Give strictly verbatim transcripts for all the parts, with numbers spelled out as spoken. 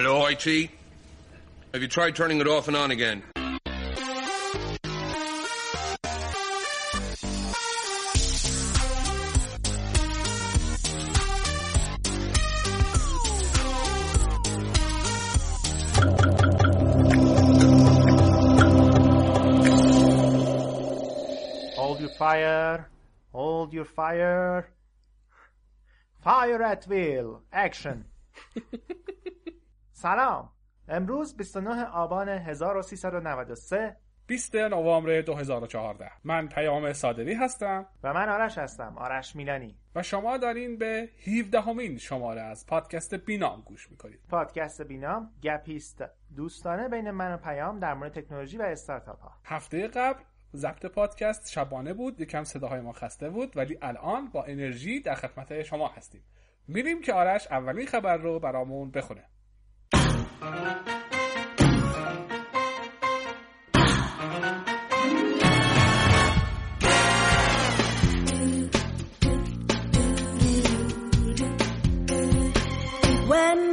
Hello, آی تی. Have you tried turning it off and on again? Hold your fire. Hold your fire. Fire at will. Action. سلام. امروز بیست و نه آبان هزار و سیصد و نود و سه بیست نوامبر دو هزار و چهارده. من پیام صادقی هستم و من آرش هستم، آرش میلانی، و شما دارین به هفدهمین شماره از پادکست بینام گوش میکنید. پادکست بینام گپیست دوستانه بین من و پیام در مورد تکنولوژی و استارتاپ ها. هفته قبل ضبط پادکست شبانه بود، یکم صداهای ما خسته بود، ولی الان با انرژی در خدمت شما هستیم. میریم که آرش اولین خبر رو برامون بخونه. When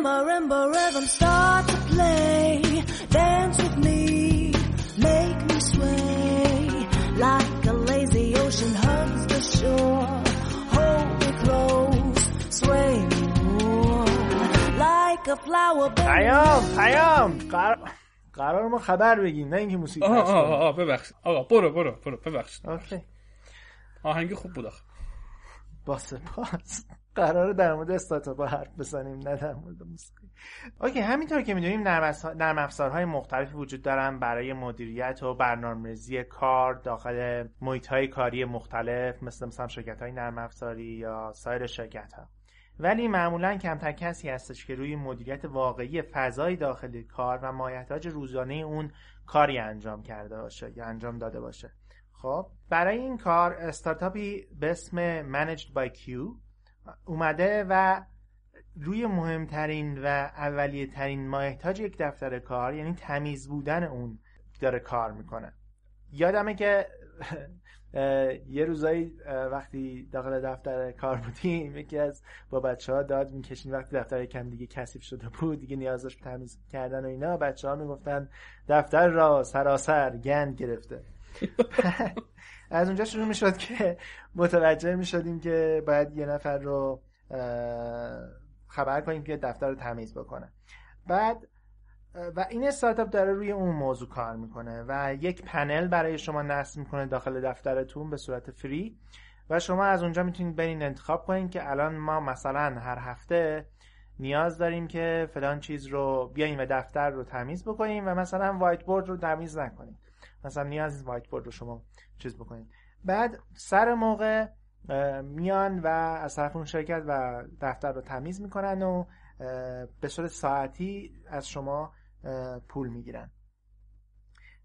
marimba rhythm starts to play, dance with me, make me sway, like a lazy ocean hugs the shore, hold me close, sway me. پیام پیام قرار قرار ما خبر بگیم، نه اینکه موسیقی. آها آها ببخشید آقا، برو برو برو ببخشید. اوکی، آهنگ خوب بود آخه. با سپاس. قراره در مورد استارتاپ حرف بزنیم، نه در مورد موسیقی. اوکی، همینطور که می‌دونیم نرم افزارهای مختلفی وجود دارن برای مدیریت و برنامه‌ریزی کار داخل محیط‌های کاری مختلف، مثل مثلا شرکت‌های نرم افزاری یا سایر شرکت‌ها. ولی معمولاً کمتر کسی هستش که روی مدیریت واقعی فضای داخل کار و مایحتاج روزانه اون کاری انجام کرده باشه یا انجام داده باشه. خب برای این کار استارتاپی به اسم Managed by Q اومده و روی مهمترین و اولیه ترین مایحتاج یک دفتر کار، یعنی تمیز بودن اون، داره کار میکنه. یادمه که یه روزایی وقتی داخل دفتر کار بودیم، یکی از با بچه‌ها داد می‌کشید وقتی دفتر یکم دیگه کثیف شده بود، دیگه نیاز داشت تمیز کردن و اینا، بچه‌ها میگفتن دفتر را سراسر گند گرفته. از اونجا شروع می‌شد که متوجه می‌شدیم که باید یه نفر رو خبر کنیم که دفتر رو تمیز بکنه. بعد و این استارتاپ داره روی اون موضوع کار میکنه و یک پنل برای شما نصب میکنه داخل دفترتون به صورت فری و شما از اونجا میتونید برین انتخاب کنین که الان ما مثلا هر هفته نیاز داریم که فلان چیز رو بیاییم و دفتر رو تمیز بکنیم و مثلا وایت بورد رو تمیز نکنیم، مثلا نیاز نیست وایت بورد رو شما چیز بکنید. بعد سر موقع میان و از طرف اون شرکت و دفتر رو تمیز میکنن و به صورت ساعتی از شما پول میگیرن.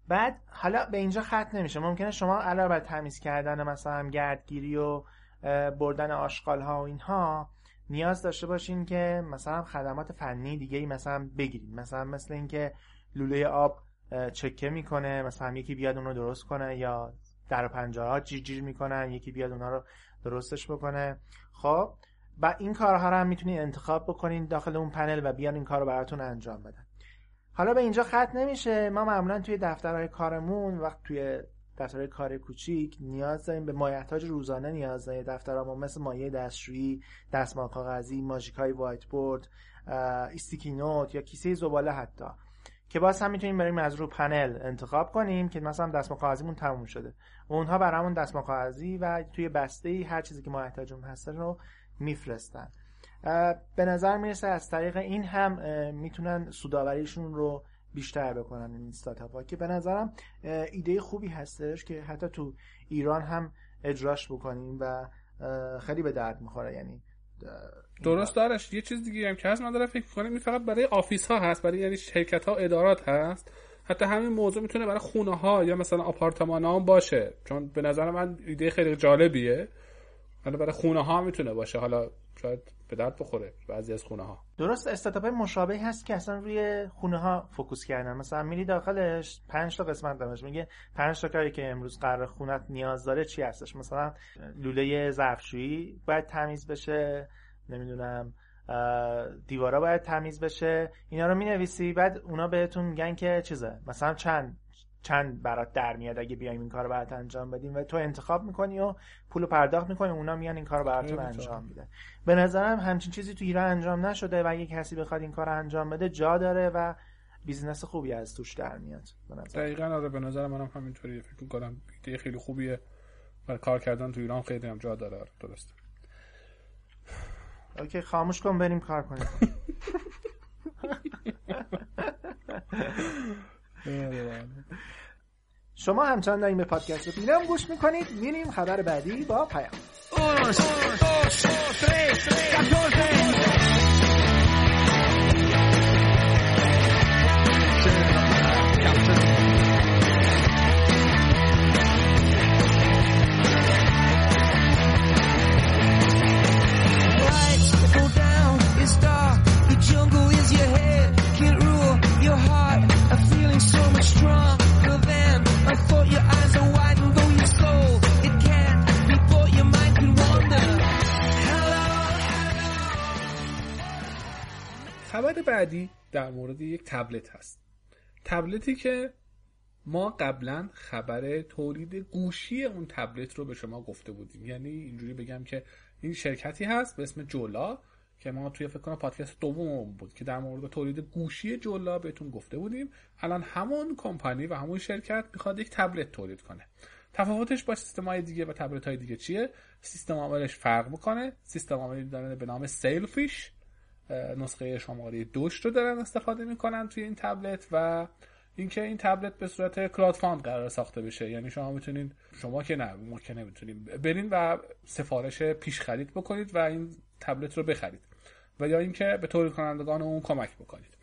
بعد حالا به اینجا ختم نمیشه، ممکنه شما علاوه بر تمیز کردن مثلا گردگیری و بردن آشغال ها و اینها نیاز داشته باشین که مثلا خدمات فنی دیگه ای مثلا بگیرید، مثلا مثل اینکه لوله آب چکه میکنه، مثلا یکی بیاد اون رو درست کنه، یا در و پنجره ها جیر جیر میکنن، یکی بیاد اونها رو درستش بکنه. خب و این کارها رو هم میتونید انتخاب بکنید داخل اون پنل و بیان این کار رو براتون انجام بدن. حالا به اینجا ختم نمیشه. ما معمولا توی دفترهای کارمون وقت توی دفترهای کار کوچیک نیاز داریم به مایحتاج روزانه، نیاز داریم دفترامون مثل مایع دستشویی، دستمال کاغذی، ماژیکای وایت بورد، استیکی نوت یا کیسه زباله حتی، که باز هم میتونیم بریم از رو پنل انتخاب کنیم که مثلا دستمال کاغذیمون تموم شده، اونها برامون دستمال کاغذی و توی بسته هر چیزی که مایحتاجمون هستن رو میفرستن. به نظر میرسه از طریق این هم میتونن سوداوریشون رو بیشتر بکنن این استارتاپ‌ها، که به نظرم ایده خوبی هستش که حتی تو ایران هم اجراش بکنیم و خیلی به درد میخوره. یعنی درست دارش. یه چیز دیگه هم که هست، من دارم فکر میکنم این فقط برای آفیس ها هست، برای یعنی شرکت ها و ادارات هست، حتی همین موضوع میتونه برای خونه ها یا مثلا آپارتمان ها هم باشه، چون به نظر من ایده خیلی جالبیه. حالا برای خونه ها میتونه باشه، حالا شاید به درد بخوره بعضی از خونه ها. درست، استارتاپ مشابهی هست که اصلا روی خونه ها فوکوس کردن، مثلا میری داخلش پنج تا قسمت داشت، میگه پنج تا کاری که امروز قرار خونت نیاز داره چی هستش، مثلا لوله ظرفشویی باید تمیز بشه، نمیدونم دیوارا باید تمیز بشه، اینا رو مینویسی. بعد اونا بهتون میگن که چیزه مثلا چند چند برات در میاد اگه بیایم این کارو برات انجام بدیم، و تو انتخاب میکنی و پولو پرداخت میکنی، اونا میان این کارو برات انجام میدن. به نظرم همچین چیزی تو ایران انجام نشده و اگه کسی بخواد این کارو انجام بده جا داره و بیزنس خوبی از توش در میاد. به نظر دقیقاً آره، به نظر منم همینطوریه. فکر می‌کنم ایده خیلی خوبیه و کار کردن تو ایران خیلی هم جا داره. آره درسته. اوکی خاموش کن بریم کار کنیم. شما همچنان داریم به پادکست بینام گوش میکنید. میریم خبر بعدی با پیام. خبر بعدی در مورد یک تبلت هست. تبلتی که ما قبلا خبر تولید گوشی اون تبلت رو به شما گفته بودیم. یعنی اینجوری بگم که این شرکتی هست به اسم جولا که ما توی فکر کنم پادکست دوم بود که در مورد تولید گوشی جولا بهتون گفته بودیم. الان همون کمپانی و همون شرکت میخواد یک تبلت تولید کنه. تفاوتش با سیستم‌های دیگه و تبلت‌های دیگه چیه؟ سیستم عاملش فرق می‌کنه. سیستم عاملی داره به نام سیلفیش، نسخه شماره دوش رو دارن استفاده میکنن توی این تبلت، و اینکه این تبلت به صورت کلاود فاند قرار ساخته بشه. یعنی شما میتونین، شما که نه، ما که نمیتونیم، برین و سفارش پیش خرید بکنید و این تبلت رو بخرید، و یا اینکه به تولید کنندگان اون کمک بکنید.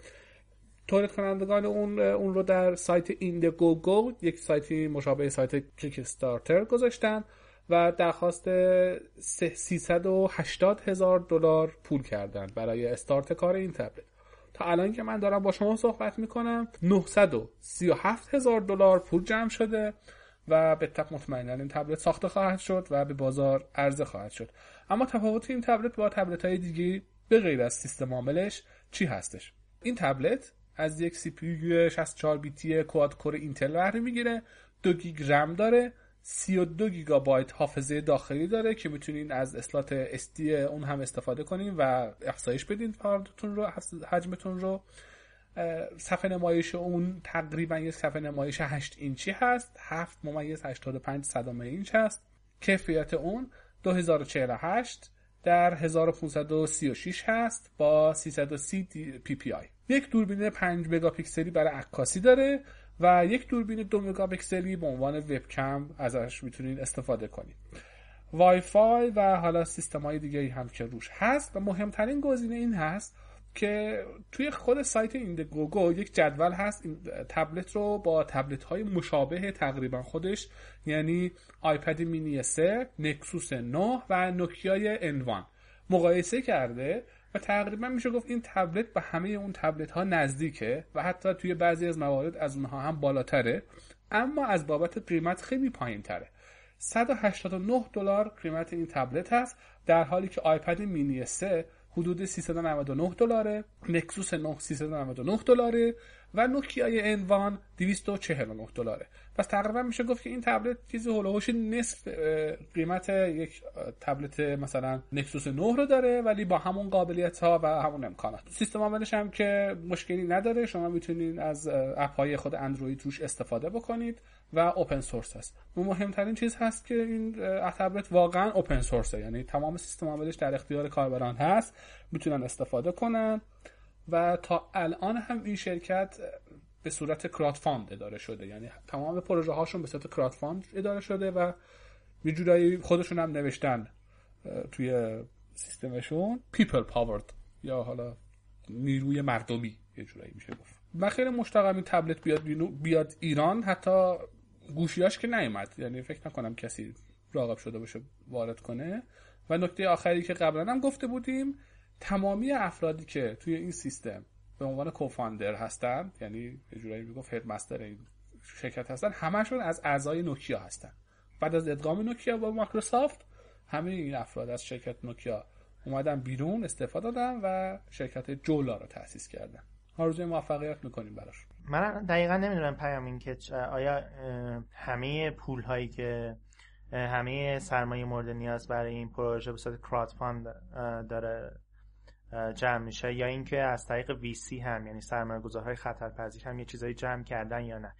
تولید کنندگان اون اون رو در سایت ایندیگوگو، یک سایتی مشابه سایت کیک استارتر گذاشتن و درخواست سیصد و هشتاد هزار دلار پول کردن برای استارت کار این تبلت. تا الان که من دارم با شما صحبت میکنم نهصد و سی و هفت هزار دلار پول جمع شده و به طب مطمئناً این تبلت ساخته خواهد شد و به بازار عرضه خواهد شد. اما تفاوت این تبلت با تبلت‌های دیگه به غیر از سیستم عاملش چی هستش؟ این تبلت از یک سی پی یو شصت و چهار بیتی کواد کور اینتل بهره میگیره، دو گیگ رم داره، سی و دو گیگابایت حافظه داخلی داره که میتونین از اسلات اس دی اون هم استفاده کنین و افزایش بدین پاردتون رو، حجمتون رو. صفحه نمایش اون تقریبا یه صفحه نمایش هشت اینچی هست، هفت ممیز هشتاد و پنج صدم اینچ هست. کیفیت اون دو هزار و چهل و هشت در هزار و پانصد و سی و شش هست با سیصد و سی پی پی آی. یک دوربین پنج مگاپیکسلی برای عکاسی داره و یک دوربین دو مگاپیکسلی به عنوان وبکم ازش میتونید استفاده کنید. وای فای و حالا سیستم‌های دیگه‌ای هم که روش هست، و مهمترین گزینه این هست که توی خود سایت ایندیگوگو یک جدول هست این تبلت رو با تبلت‌های مشابه تقریبا خودش، یعنی آیپد مینی سه، نکسوس نه و نوکیا ان وان مقایسه کرده و تقریبا میشه گفت این تبلت به همه اون تبلت ها نزدیکه و حتی توی بعضی از موارد از اونها هم بالاتره، اما از بابت قیمت خیلی پایین تره. صد و هشتاد و نه دلار قیمت این تبلت هست، در حالی که آیپد مینی سه حدود سیصد و نود و نه دلاره، نکسوس نه سیصد و نود و نه دلاره و نوکیا ان وان دویست و چهل و نه دلاره. پس تقریبا میشه گفت که این تبلت چیزی هولوش نصف قیمت یک تبلت مثلا نکسوس نه رو داره، ولی با همون قابلیت ها و همون امکانات. سیستم عاملش هم که مشکلی نداره، شما میتونید از اپ های خود اندروید توش استفاده بکنید و اوپن سورس هست. و مهمترین چیز هست که این تبلت واقعا اوپن سورسه، یعنی تمام سیستم عاملش در اختیار کاربران هست، میتونن استفاده کنن. و تا الان هم این شرکت به صورت کراود فاند اداره شده، یعنی تمام پروژه هاشون به صورت کراود فاند اداره شده و یه جورایی خودشون هم نوشتن توی سیستمشون پیپل پاورد، یا حالا نیروی مردمی یه جورایی میشه گفت. من خیلی مشتاقم این تبلت بیاد بیاد ایران. حتی گوشیاش که نیومد، یعنی فکر نکنم کسی راغب شده باشه وارد کنه. و نکته آخری که قبلا هم گفته بودیم، تمامی افرادی که توی این سیستم به عنوان کوفاندر هستن، یعنی به جورایی میگفت هدمستر این شرکت هستن، همشون از اعضای نوکیا هستن. بعد از ادغام نوکیا با مایکروسافت همه این افراد از شرکت نوکیا اومدم بیرون، استفاده دادم و شرکت جولا رو تأسیس کردم. آرزوی موفقیت میکنیم براش. من دقیقا نمیدونم پیام این که آیا همه پول هایی که همه سرمایه مورد نیاز برای این پروژه به صورت کرات فاند داره جمع میشه یا اینکه از طریق ویسی هم، یعنی سرمایه‌گذارهای خطرپذیر هم یه چیزایی جمع کردن یا نه،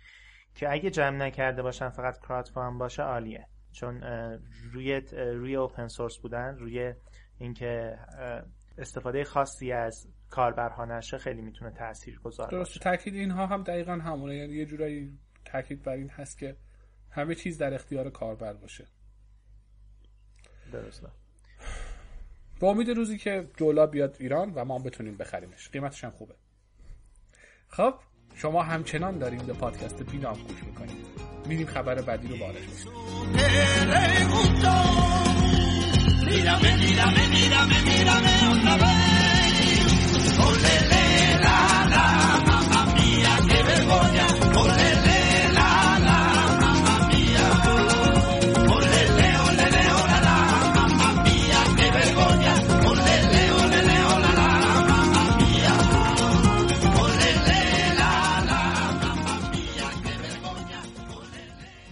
که اگه جمع نکرده باشن فقط کرات فاند باشه عالیه، چون روی روی اوپن سورس بودن، روی اینکه استفاده خاصی از کاربرها نشه خیلی میتونه تاثیرگذار باشه. درست، تاکید اینها هم دقیقاً همونه، یعنی یه جورایی تاکید بر این هست که همه چیز در اختیار کاربر باشه. درسته. با امید روزی که جولا بیاد ایران و ما بتونیم بخریمش، قیمتش هم خوبه. خب شما همچنان داریم به پادکست بینام گوش میکنیم. میریم خبر بعدی رو بارش بشیم.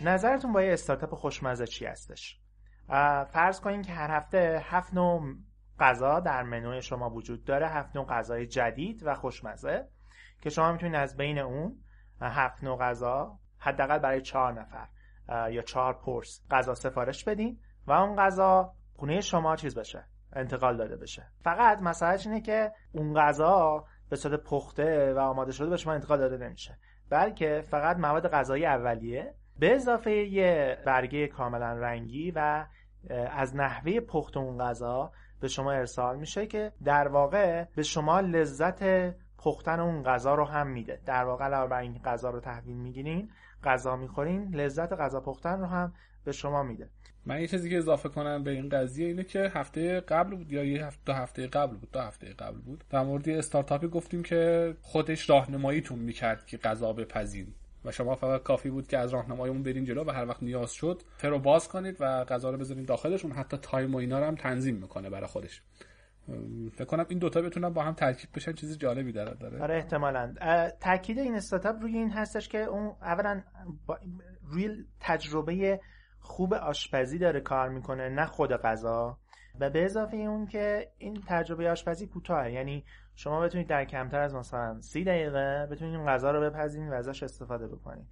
نظرتون با یه استارتاپ خوشمزه چی هستش؟ فرض کنین که هر هفته هفت نوع غذا در منوی شما وجود داره، هفت نوع غذای جدید و خوشمزه که شما میتونید از بین اون هفت نوع غذا حداقل برای چهار نفر یا چهار پرس غذا سفارش بدین و اون غذا خونه شما چیز بشه، انتقال داده بشه. فقط مسئلهش اینه که اون غذا به صورت پخته و آماده شده به شما انتقال داده نمیشه، بلکه فقط مواد غذایی اولیه به اضافه یه برگه کاملا رنگی و از نحوه پخت اون غذا به شما ارسال میشه که در واقع به شما لذت پختن اون غذا رو هم میده. در واقع علاوه بر این غذا رو تحویل میگیرین، غذا میخورین، لذت غذا پختن رو هم به شما میده. من یه چیزی که اضافه کنم به این قضیه اینه که هفته قبل بود یا یه هفته دو هفته قبل بود دو هفته قبل بود در مورد استارتاپی گفتیم که خودش راهنماییتون میکرد که غذا بپزین و شما فقط کافی بود که از راهنماییمون برین جلو و هر وقت نیاز شد ترو باز کنید و غذا رو بذارید داخلشون. حتی تایم و اینا رو هم تنظیم میکنه برای خودش. فکر کنم این دوتا بتونن با هم ترکیب بشن، چیز جالبی در داره. آره احتمالاً. تاکید این استارتاپ روی این هستش که اون اولا روی تجربه خوب آشپزی داره کار میکنه، نه خود غذا، و به اضافه اون که این تجربه آشپزی کوتاهه، یعنی شما بتونید در کمتر از مثلا سی دقیقه بتونید این غذا رو بپزین و ازش استفاده بکنید.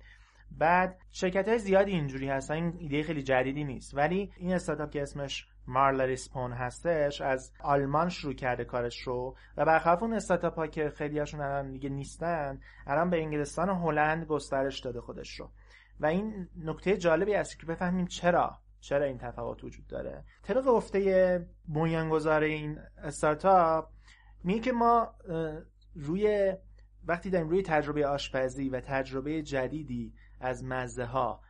بعد شرکت‌های زیادی اینجوری هستن، این ایده خیلی جدیدی نیست، ولی این استارتاپ که اسمش مارلی اسپون هستش از آلمان شروع کرده کارش رو و برخلاف اون استارتاپ‌ها که خیلی‌هاشون الان دیگه نیستن، الان به انگلستان و هلند گسترش داده خودش رو. و این نکته جالبی است که بفهمیم چرا چرا این تفاوت وجود داره. طبق گفته بنیانگذار این استارتاپ میگه که ما روی وقتی داریم روی تجربه آشپزی و تجربه جدیدی از مزه ها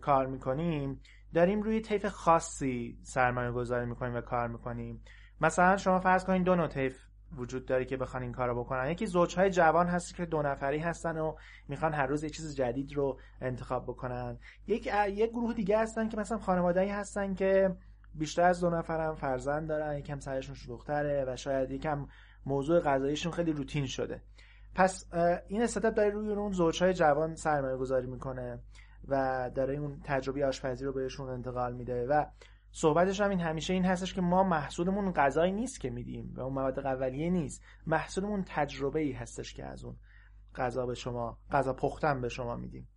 کار میکنیم، داریم روی طیف خاصی سرمایه گذاری میکنیم و کار میکنیم. مثلا شما فرض کنین دو نوع طیف وجود داره که بخوان این کارو بکنن. یکی زوجهای جوان هست که دو نفری هستن و میخوان هر روز یه چیز جدید رو انتخاب بکنن. یک یک گروه دیگه هستن که مثلا خانواده‌ای هستن که بیشتر از دو نفرم فرزند دارن، یکم سرشون شلوغ‌تره و شاید یکم موضوع غذاییشون خیلی روتین شده. پس این استارتاپ داره روی اون زوجهای جوان سرمایه‌گذاری میکنه و داره اون تجربه آشپزی رو بهشون انتقال میده و صحبتش هم این همیشه این هستش که ما محصولمون غذایی نیست که میدیم و اون مواد اولیه نیست، محصولمون تجربه‌ای هستش که از اون غذا به شما، غذا پختن به شما میدیم.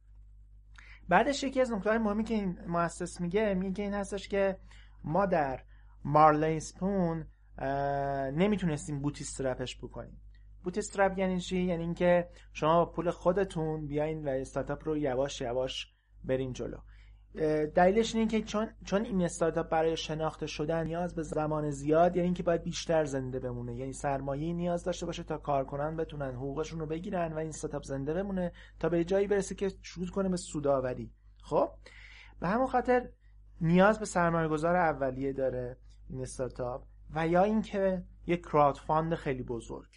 بعدش یکی از نکته‌های مهمی که این مؤسس میگه میگه این هستش که ما در مارلی اسپون نمیتونستیم بوت استرپش بکنیم. بوت استرپ یعنی چی؟ یعنی اینکه شما پول خودتون بیاین و استارتاپ رو یواش یواش برین جلو. دلیلش اینه که چون چون این استارتاپ برای شناخته شدن نیاز به زمان زیاد، یعنی اینکه باید بیشتر زنده بمونه، یعنی سرمایه نیاز داشته باشه تا کارکنان بتونن حقوقشون رو بگیرن و این استارتاپ زنده بمونه تا به جایی برسه که شروع کنه به سودآوری. خب به همون خاطر نیاز به سرمایه‌گذار اولیه داره این استارتاپ و یا اینکه یک کراود فاند خیلی بزرگ.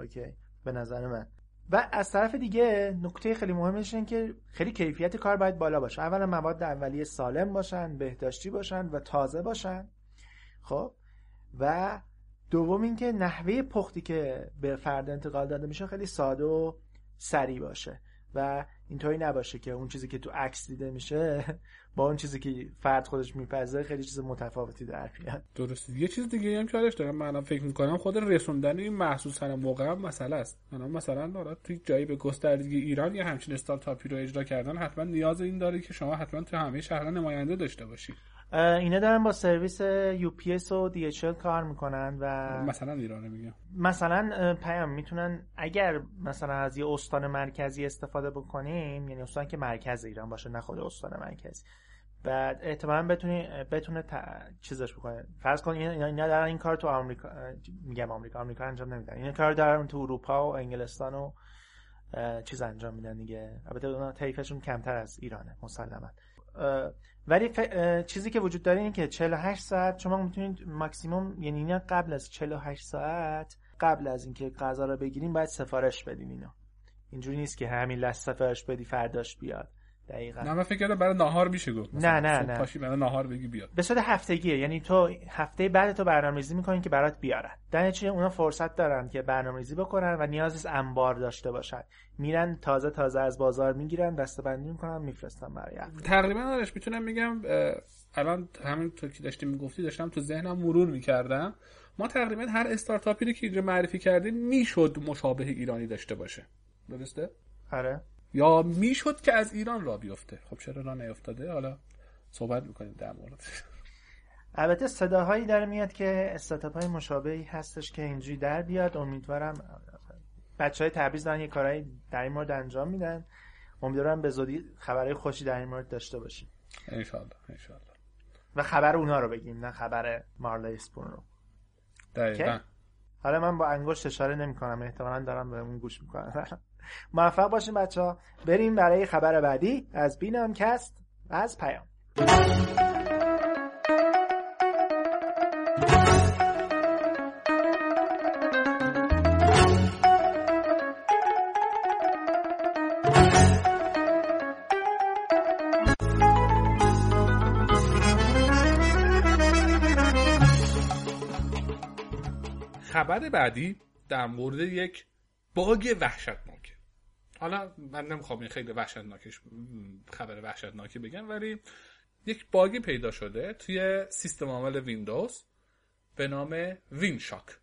اوکی به نظر من. و از طرف دیگه نکته خیلی مهمش اینه که خیلی کیفیت کار باید بالا باشه. اولا مواد اولیه سالم باشن، بهداشتی باشن و تازه باشن. خب و دوم اینکه نحوه پختی که به فرد انتقال داده میشه خیلی ساده و سریع باشه و اینطوری نباشه که اون چیزی که تو عکس دیده میشه با اون چیزی که فرد خودش میپذیره خیلی چیز متفاوتی در میاد. درسته. یه چیز دیگه هم که آرش دارم منم فکر میکنم خود رسوندن این محصول هم موقع مسئله است. منم مثلا دارم توی جایی به گستردگی ایران یا همچین استارتاپی رو اجرا کردن حتما نیاز این داره که شما حتما تو همه شهرها نماینده داشته باشید. اینا دارن با سرویس یو پی اس و دی اچ ال کار میکنن و مثلا ایرانه میگم مثلا پیام میتونن اگر مثلا از یه استان مرکزی استفاده بکنیم، یعنی استان که مرکز ایران باشه نه خود استان مرکزی، بعد احتمالاً بتونه بتونه تا... چیزش بکنه. فرض کن اینا اینا دارن این کار تو آمریکا میگم آمریکا آمریکا انجام نمیدن، این کار دارن تو اروپا و انگلستان و چیز انجام میدن دیگه. البته اونا طیفشون کمتر از ایرانه مسلماً، ولی ف... چیزی که وجود داره اینه که چهل و هشت ساعت شما میتونید ماکسیمم، یعنی اینا قبل از چهل و هشت ساعت قبل از اینکه غذا رو بگیریم باید سفارش بدیم. اینا اینجوری نیست که همین لحظه سفارش بدی فرداش بیاد. دقیقاً. نه من فکر کردم برای ناهار میشه گفت. نه نه نه. پاشی برای ناهار بگی بیاد. به صورت هفتگیه، یعنی تو هفته بعد تو برنامه‌ریزی می‌کنین که برات بیارن. درنچه اونا فرصت دارن که برنامه‌ریزی بکنن و نیاز نیست انبار داشته باشن. میرن تازه تازه از بازار میگیرن، دسته‌بندی می‌کنن، میفرستن برای هفته. تقریباً آرش میتونم میگم الان همین تو که داشتی میگفتی داشتم تو ذهنم مرور می‌کردم. ما تقریباً هر استارتاپی رو که اینجا معرفی کردیم میشد مشابه ایرانی داشته باشه. درسته؟ آره. یا میشد که از ایران را بیفته. خب چرا را نیفتاده؟ حالا صحبت میکنیم در موردش. البته صداهایی داره میاد که استارتاپ‌های مشابهی هستش که اینجوری در بیاد. امیدوارم بچهای تبریز دارن یه کارهایی در این مورد انجام میدن. امیدوارم به زودی خبرهای خوشی در این مورد داشته باشیم. ان شاءالله ان شاءالله. و خبر اونها رو بگیم نه خبر مارلی اسپون رو. دقیقاً. حالا من با انگشت اشاره نمی‌کنم، احتمالاً دارم بهمون گوش می‌کنم. موفق باشین بچه‌ها. بریم برای خبر بعدی از بینام کست از پیام. خبر بعدی در مورد یک باگ وحشتناکه. حالا من نمیخوام این خیلی وحشتناکش خبر وحشتناکی بگم، ولی یک باگ پیدا شده توی سیستم عامل ویندوز به نام وین شاک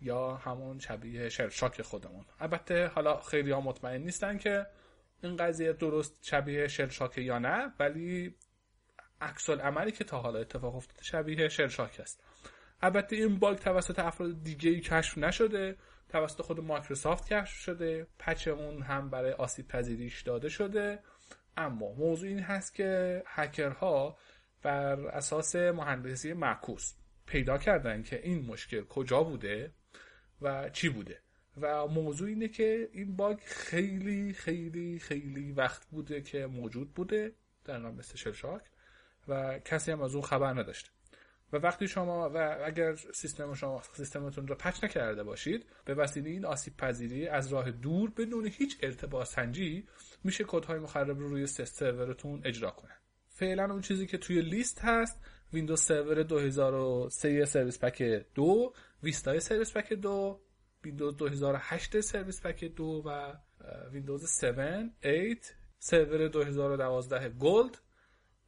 یا همون شبیه شل شاک خودمون. البته حالا خیلی ها مطمئن نیستن که این قضیه درست شبیه شل شاک یا نه، ولی عکس العملی که تا حالا اتفاق افتاده شبیه شل شاک است. البته این باگ توسط افراد دیگه‌ای کشف نشده، توسط خود مایکروسافت کشف شده، پچ اون هم برای آسیب پذیریش داده شده. اما موضوع این هست که هکرها بر اساس مهندسی معکوس پیدا کردن که این مشکل کجا بوده و چی بوده، و موضوع اینه که این باگ خیلی خیلی خیلی وقت بوده که موجود بوده در نام مثل شل شاک و کسی هم از اون خبر نداشته. و وقتی شما و اگر سیستم شما سیستمتون رو پچ نکرده باشید، به وسیله این آسیب پذیری از راه دور بدون هیچ ارتباط سنجی میشه کدهای مخرب رو روی سرورتون اجرا کنه. فعلا اون چیزی که توی لیست هست ویندوز سرور دو هزار و سه سرویس پک دو، ویستا سرویس پک دو، ویندوز دو هزار و هشت سرویس پک دو و ویندوز هفت، هشت سرور دو هزار و دوازده گلد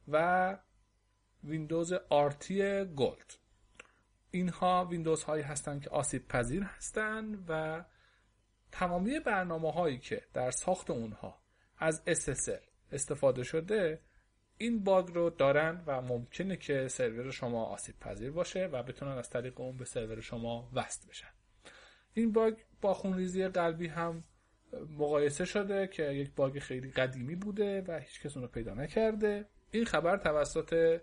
و ویندوز آرتی گولد. اینها ویندوز هایی هستند که آسیب پذیر هستند و تمامی برنامه هایی که در ساخت اونها از اس اس ال استفاده شده این باگ رو دارن و ممکنه که سرور شما آسیب پذیر باشه و بتونن از طریق اون به سرور شما وصل بشن. این باگ با خونریزی قلبی هم مقایسه شده که یک باگ خیلی قدیمی بوده و هیچ کس اون رو پیدا نکرده. این خبر توسط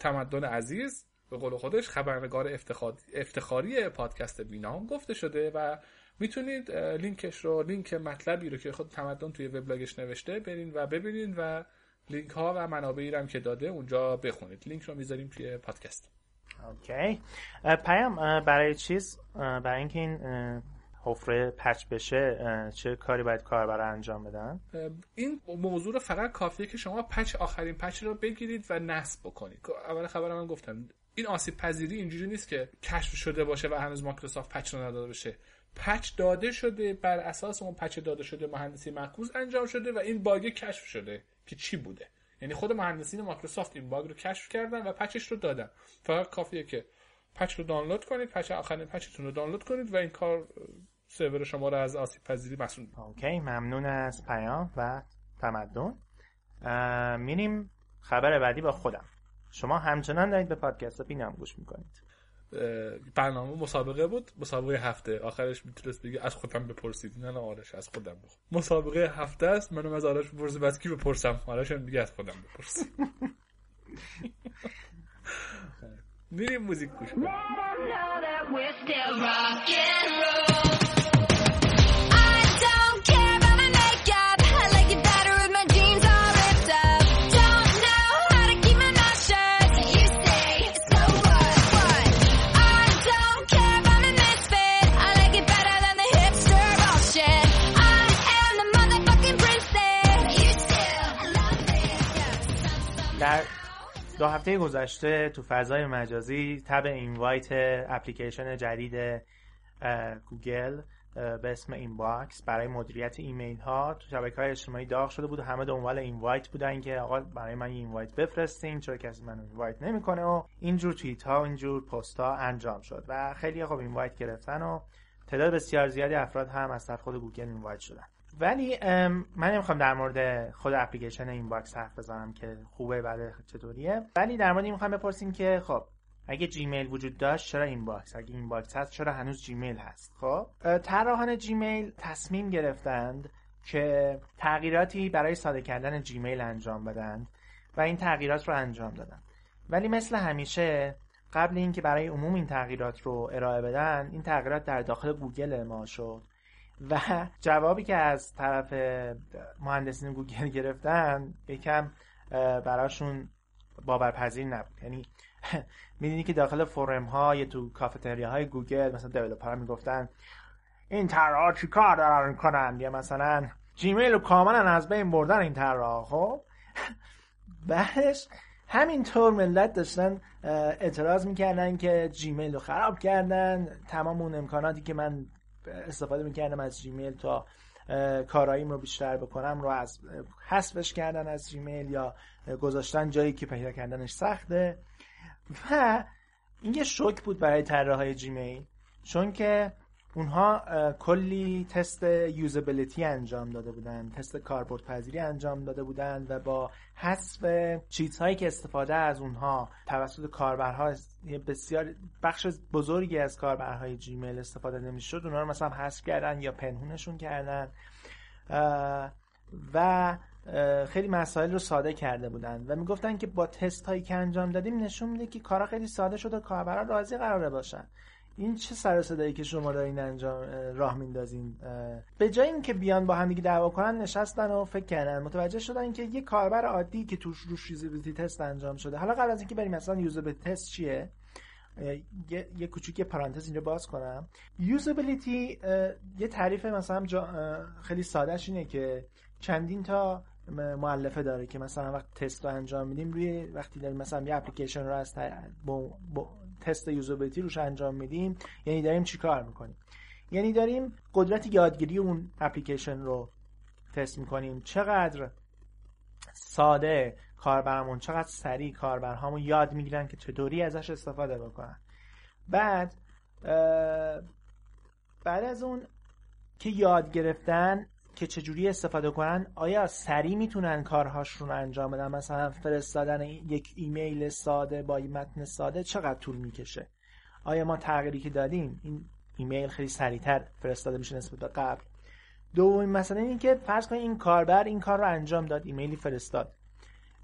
تمدن عزیز به قول خودش خبرنگار افتخار... افتخاری پادکست بینام گفته شده و میتونید لینکش رو، لینک مطلبی رو که خود تمدن توی وبلاگش نوشته برین و ببینین و لینک ها و منابعی رو هم که داده اونجا بخونید. لینک رو میذاریم توی پادکست. اوکی. پیام برای چیز برای اینکه این حفره پچ بشه چه کاری باید کاربر انجام بدن؟ این موضوع رو فقط کافیه که شما پچ آخرین پچ رو بگیرید و نصب بکنید. اول خبرم هم گفتم این آسیب پذیری اینجوری نیست که کشف شده باشه و هنوز مایکروسافت پچ نداده بشه. پچ داده شده، بر اساس اون پچ داده شده مهندسی معکوس انجام شده و این باگ کشف شده که چی بوده. یعنی خود مهندسین مایکروسافت این باگ رو کشف کردن و پچش رو دادن. فقط کافیه که پچ رو دانلود کنید، پچ آخرین پچتون رو دانلود کنید و این کار سرور شما رو از آسیب پذیری مسئول. اوکی، ممنون از پیام و تمدن. میریم خبر بعدی با خودم. شما همچنان دارید به پادکست بینام گوش میکنید. برنامه مسابقه بود، مسابقه هفته. آخرش میتونست بگی از خودم بپرسید. نه نه آرش از خودم بخوام. مسابقه هفته است، منم از آرش بپرسم. بعد کی بپرسم؟ آرش هم میگه از خودم بپرس. میریم موزیک گوش کنیم. در دو هفته گذشته تو فضای مجازی تب اینوایت اپلیکیشن جدید گوگل به اسم اینباکس برای مدیریت ایمیل ها تو شبکه‌های اجتماعی داغ شده بود و همه دنبال اینوایت بودن که آقا برای من اینوایت بفرستین، چرا کسی منو اینوایت نمیکنه و اینجور توییت ها و اینجور پست ها انجام شد و خیلی خوب اینوایت گرفتن و تعداد بسیار زیادی افراد هم از طرف خود گوگل اینوایت شدن. ولی من نمیخوام در مورد خود اپلیکیشن اینباکس حرف بزنم که خوبه بله چطوریه، ولی در مورد این میخوام بپرسیم که خب اگه جیمیل وجود داشت چرا اینباکس، اگه اینباکس هست چرا هنوز جیمیل هست. خب طراحان جیمیل تصمیم گرفتند که تغییراتی برای ساده کردن جیمیل انجام بدن و این تغییرات رو انجام دادن، ولی مثل همیشه قبل اینکه برای عموم این تغییرات رو ارائه بدن این تغییرات در داخل گوگل اعمال شد و جوابی که از طرف مهندسین گوگل گرفتن یکم براشون باورپذیر نبود. یعنی میدونی که داخل فورم ها یا تو کافتریاهای گوگل مثلا دیولپرها میگفتن این طرح‌ها چیکار دارن کنن، یا مثلا جیمیل رو کاملا از بین بردن این طرح‌ها. خب بعدش همینطور ملت داشتن اعتراض میکردن که جیمیل رو خراب کردن، تمام اون امکاناتی که من استفاده میکردم از جیمیل تا کاراییم رو بیشتر بکنم رو از حذفش کردن از جیمیل یا گذاشتن جایی که پیدا کردنش سخته. و این یه شوک بود برای طراحای جیمیل، چون که اونها کلی تست یوزابیلیتی انجام داده بودن، تست کاربردپذیری انجام داده بودن و با حذف چیزهایی که استفاده از اونها توسط کاربرها بسیار بخش بزرگی از کاربرهای جیمیل استفاده نمی‌شد اونها رو مثلا حذف کردن یا پنهونشون کردن و خیلی مسائل رو ساده کرده بودن و میگفتن که با تست هایی که انجام دادیم نشون میده که کارا خیلی ساده شد و کاربرها راضی قراره باشن. این چه سر و صدایی که شما دارین انجام راه میندازین. به جای اینکه بیان با هم دیگه دعوا کنن نشستن و فکر کردن، متوجه شدن که یه کاربر عادی که توش روش یوزابیلیتی تست انجام شده، حالا قبل از اینکه بریم مثلا یوزابیلیتی تست چیه یه, یه کوچیک پرانتز اینجا باز کنم، یوزابیلیتی یه تعریف مثلا خیلی سادهش اینه که چندین تا مؤلفه داره که مثلا وقتی تست رو انجام میدیم روی وقتی داریم مثلا یه اپلیکیشن رو از با با تست یوزابیلیتی روش انجام میدیم یعنی داریم چی کار میکنیم، یعنی داریم قدرت یادگیری اون اپلیکیشن رو تست میکنیم، چقدر ساده کاربرمون چقدر سریع کاربرهامون یاد میگیرن که چطوری ازش استفاده بکنن. بعد بعد از اون که یاد گرفتن که چجوری استفاده کنن آیا سریع میتونن کارهاشون رو انجام بدن، مثلا فرستادن یک ایمیل ساده با متن ساده چقدر طول میکشه، آیا ما تغییری که دادیم این ایمیل خیلی سریعتر فرستاده میشه نسبت به قبل. دومین مسئله این که فرض کنید این کاربر این کار رو انجام داد، ایمیلی فرستاد،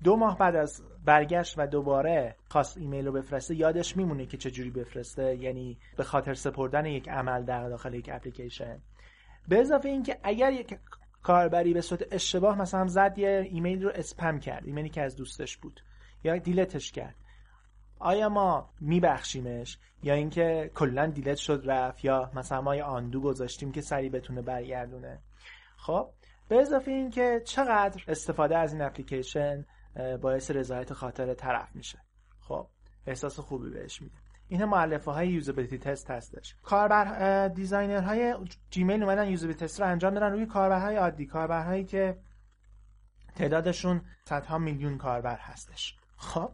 دو ماه بعد از برگشت و دوباره خواست ایمیل رو بفرسته یادش میمونه که چجوری بفرسته، یعنی به خاطر سپردن یک عمل در داخل یک اپلیکیشن. به اضافه اینکه اگر یک کاربری به صورت اشتباه مثلا زد یه ایمیل رو اسپم کرد، ایمیلی که از دوستش بود، یا دیلیتش کرد، آیا ما میبخشیمش یا اینکه کلا دیلیت شد رفت، یا مثلا ما یه آندو گذاشتیم که سریع بتونه برگردونه. خب به اضافه اینکه چقدر استفاده از این اپلیکیشن باعث رضایت خاطر طرف میشه. خب احساس خوبی بهش میده. اینا مؤلفه های یوزابیلیتی تست هستش. کاربر دیزاینرهای جیمیل اومدن یوزابیلیتی تست رو انجام دادن روی کاربرهای عادی، کاربرهایی که تعدادشون صدها میلیون کاربر هستش. خب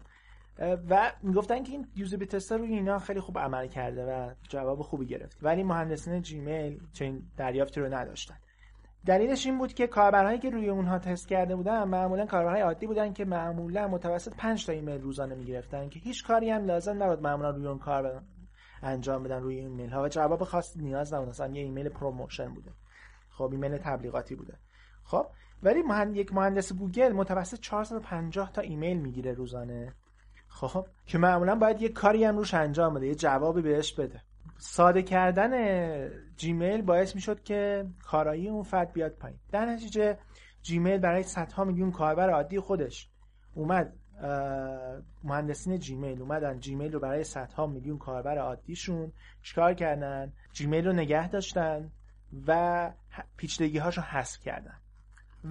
و میگفتن که این یوزابیلیتی تست روی اینا خیلی خوب عمل کرده و جواب خوبی گرفت، ولی مهندسین جیمیل چنین دریافتی رو نداشتن. دلیلش این بود که کاربرهایی که روی اونها تست کرده بودن معمولا کاربرهای عادی بودن که معمولا متوسط پنج تا ایمیل روزانه می‌گرفتن که هیچ کاری هم لازم نبود معمولا روی اون کار انجام بدن روی ایمیل ها و جواب خاصی نیاز نبود، مثلا یه ایمیل پروموشن بوده، خب ایمیل تبلیغاتی بوده. خب ولی مهند... یک مهندس گوگل متوسط چهارصد و پنجاه تا ایمیل میگیره روزانه، خب که معمولا باید یه کاری هم روش انجام بده، یه جوابی بهش بده. ساده کردن جیمیل باعث میشد که کارایی اون فرد بیاد پایین. در نتیجه جیمیل برای صدها میلیون کاربر عادی خودش اومد، مهندسین جیمیل اومدن جیمیل رو برای صدها میلیون کاربر عادیشون چیکار کردن؟ جیمیل رو نگه داشتن و پیچیدگی‌هاش رو حذف کردن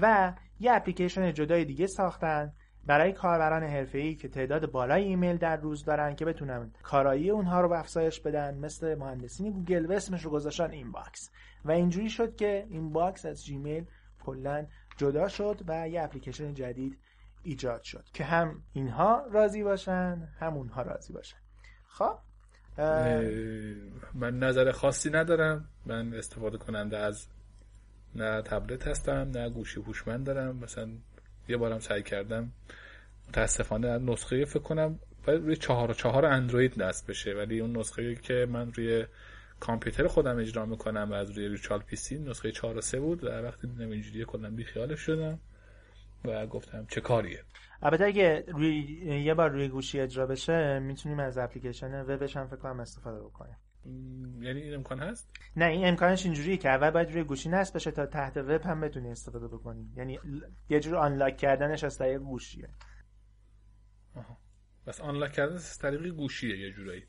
و یه اپلیکیشن جدای دیگه ساختن برای کاربران حرفه‌ای که تعداد بالای ایمیل در روز دارن که بتونن کارایی اونها رو افزایش بدن، مثل مهندسین گوگل، و اسمش رو گذاشتن اینباکس و اینجوری شد که اینباکس از جیمیل کلاً جدا شد و یه اپلیکیشن جدید ایجاد شد که هم اینها راضی باشن هم اونها راضی باشن. خب من نظر خاصی ندارم، من استفاده کننده از نه تبلت هستم نه گوشی هوشمند دارم. مثلا یه بارم سعی کردم، متاسفانه نسخه فکر کنم روی چهار و چهار اندروید نصب بشه، ولی اون نسخه که من روی کامپیوتر خودم اجرا میکنم و از روی ریچال پی سی نسخه چهار و سه بود و وقتی دیدم اینجوریه کلا بیخیالش شدم و گفتم چه کاریه. البته اگه روی یه بار روی گوشی اجرا بشه میتونیم از اپلیکیشن وبش هم فکر کنم استفاده بکنیم. یعنی این امکان هست؟ نه، این امکانش اینجوریه که اول باید روی گوشی نصب بشه تا تحت وب هم بتونی استفاده بکنی، یعنی یه جور آنلاک کردنش از طریق گوشیه. آها، بس آنلاک کردن از طریق گوشیه یه جورایی.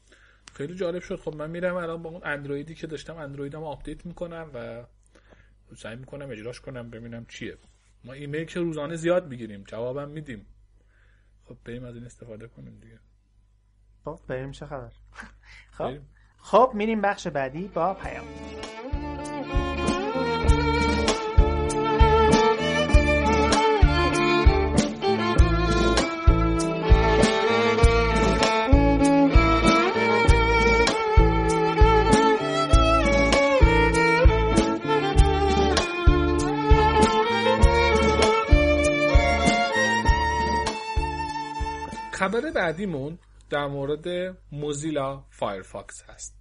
خیلی جالب شد. خب من میرم الان با اون اندرویدی که داشتم اندرویدم آپدیت میکنم و سعی میکنم اجراش کنم ببینم چیه. ما ایمیل که روزانه زیاد میگیریم، جوابم میدیم، خب بریم از این استفاده کنیم دیگه. خب بریم، چه خبر؟ خب خب میریم بخش بعدی با پیام. خبر بعدیمون در مورد موزیلا فایرفاکس هست.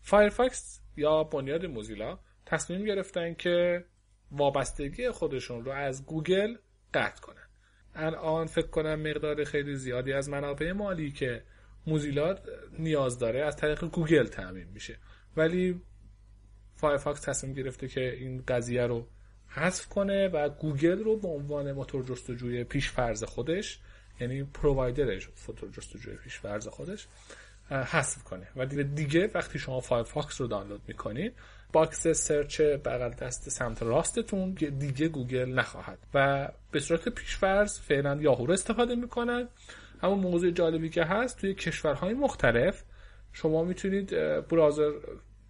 فایرفاکس یا بنیاد موزیلا تصمیم گرفتن که وابستگی خودشون رو از گوگل قطع کنن. الان فکر کنم مقدار خیلی زیادی از منابع مالی که موزیلا نیاز داره از طریق گوگل تامین میشه، ولی فایرفاکس تصمیم گرفته که این قضیه رو حذف کنه و گوگل رو به عنوان موتور جستجوی پیشفرض خودش، یعنی پرووایدرش موتور جستجوی پیشفرض خودش حذف کنه. و دیگه وقتی شما فایرفاکس رو دانلود میکنید باکس سرچ بغل دست سمت راستتون دیگه گوگل نخواهد و به صورت پیشفرض فعلا یاهو رو استفاده میکنن. اما موضوع جالبی که هست توی کشورهای مختلف شما میتونید براوزر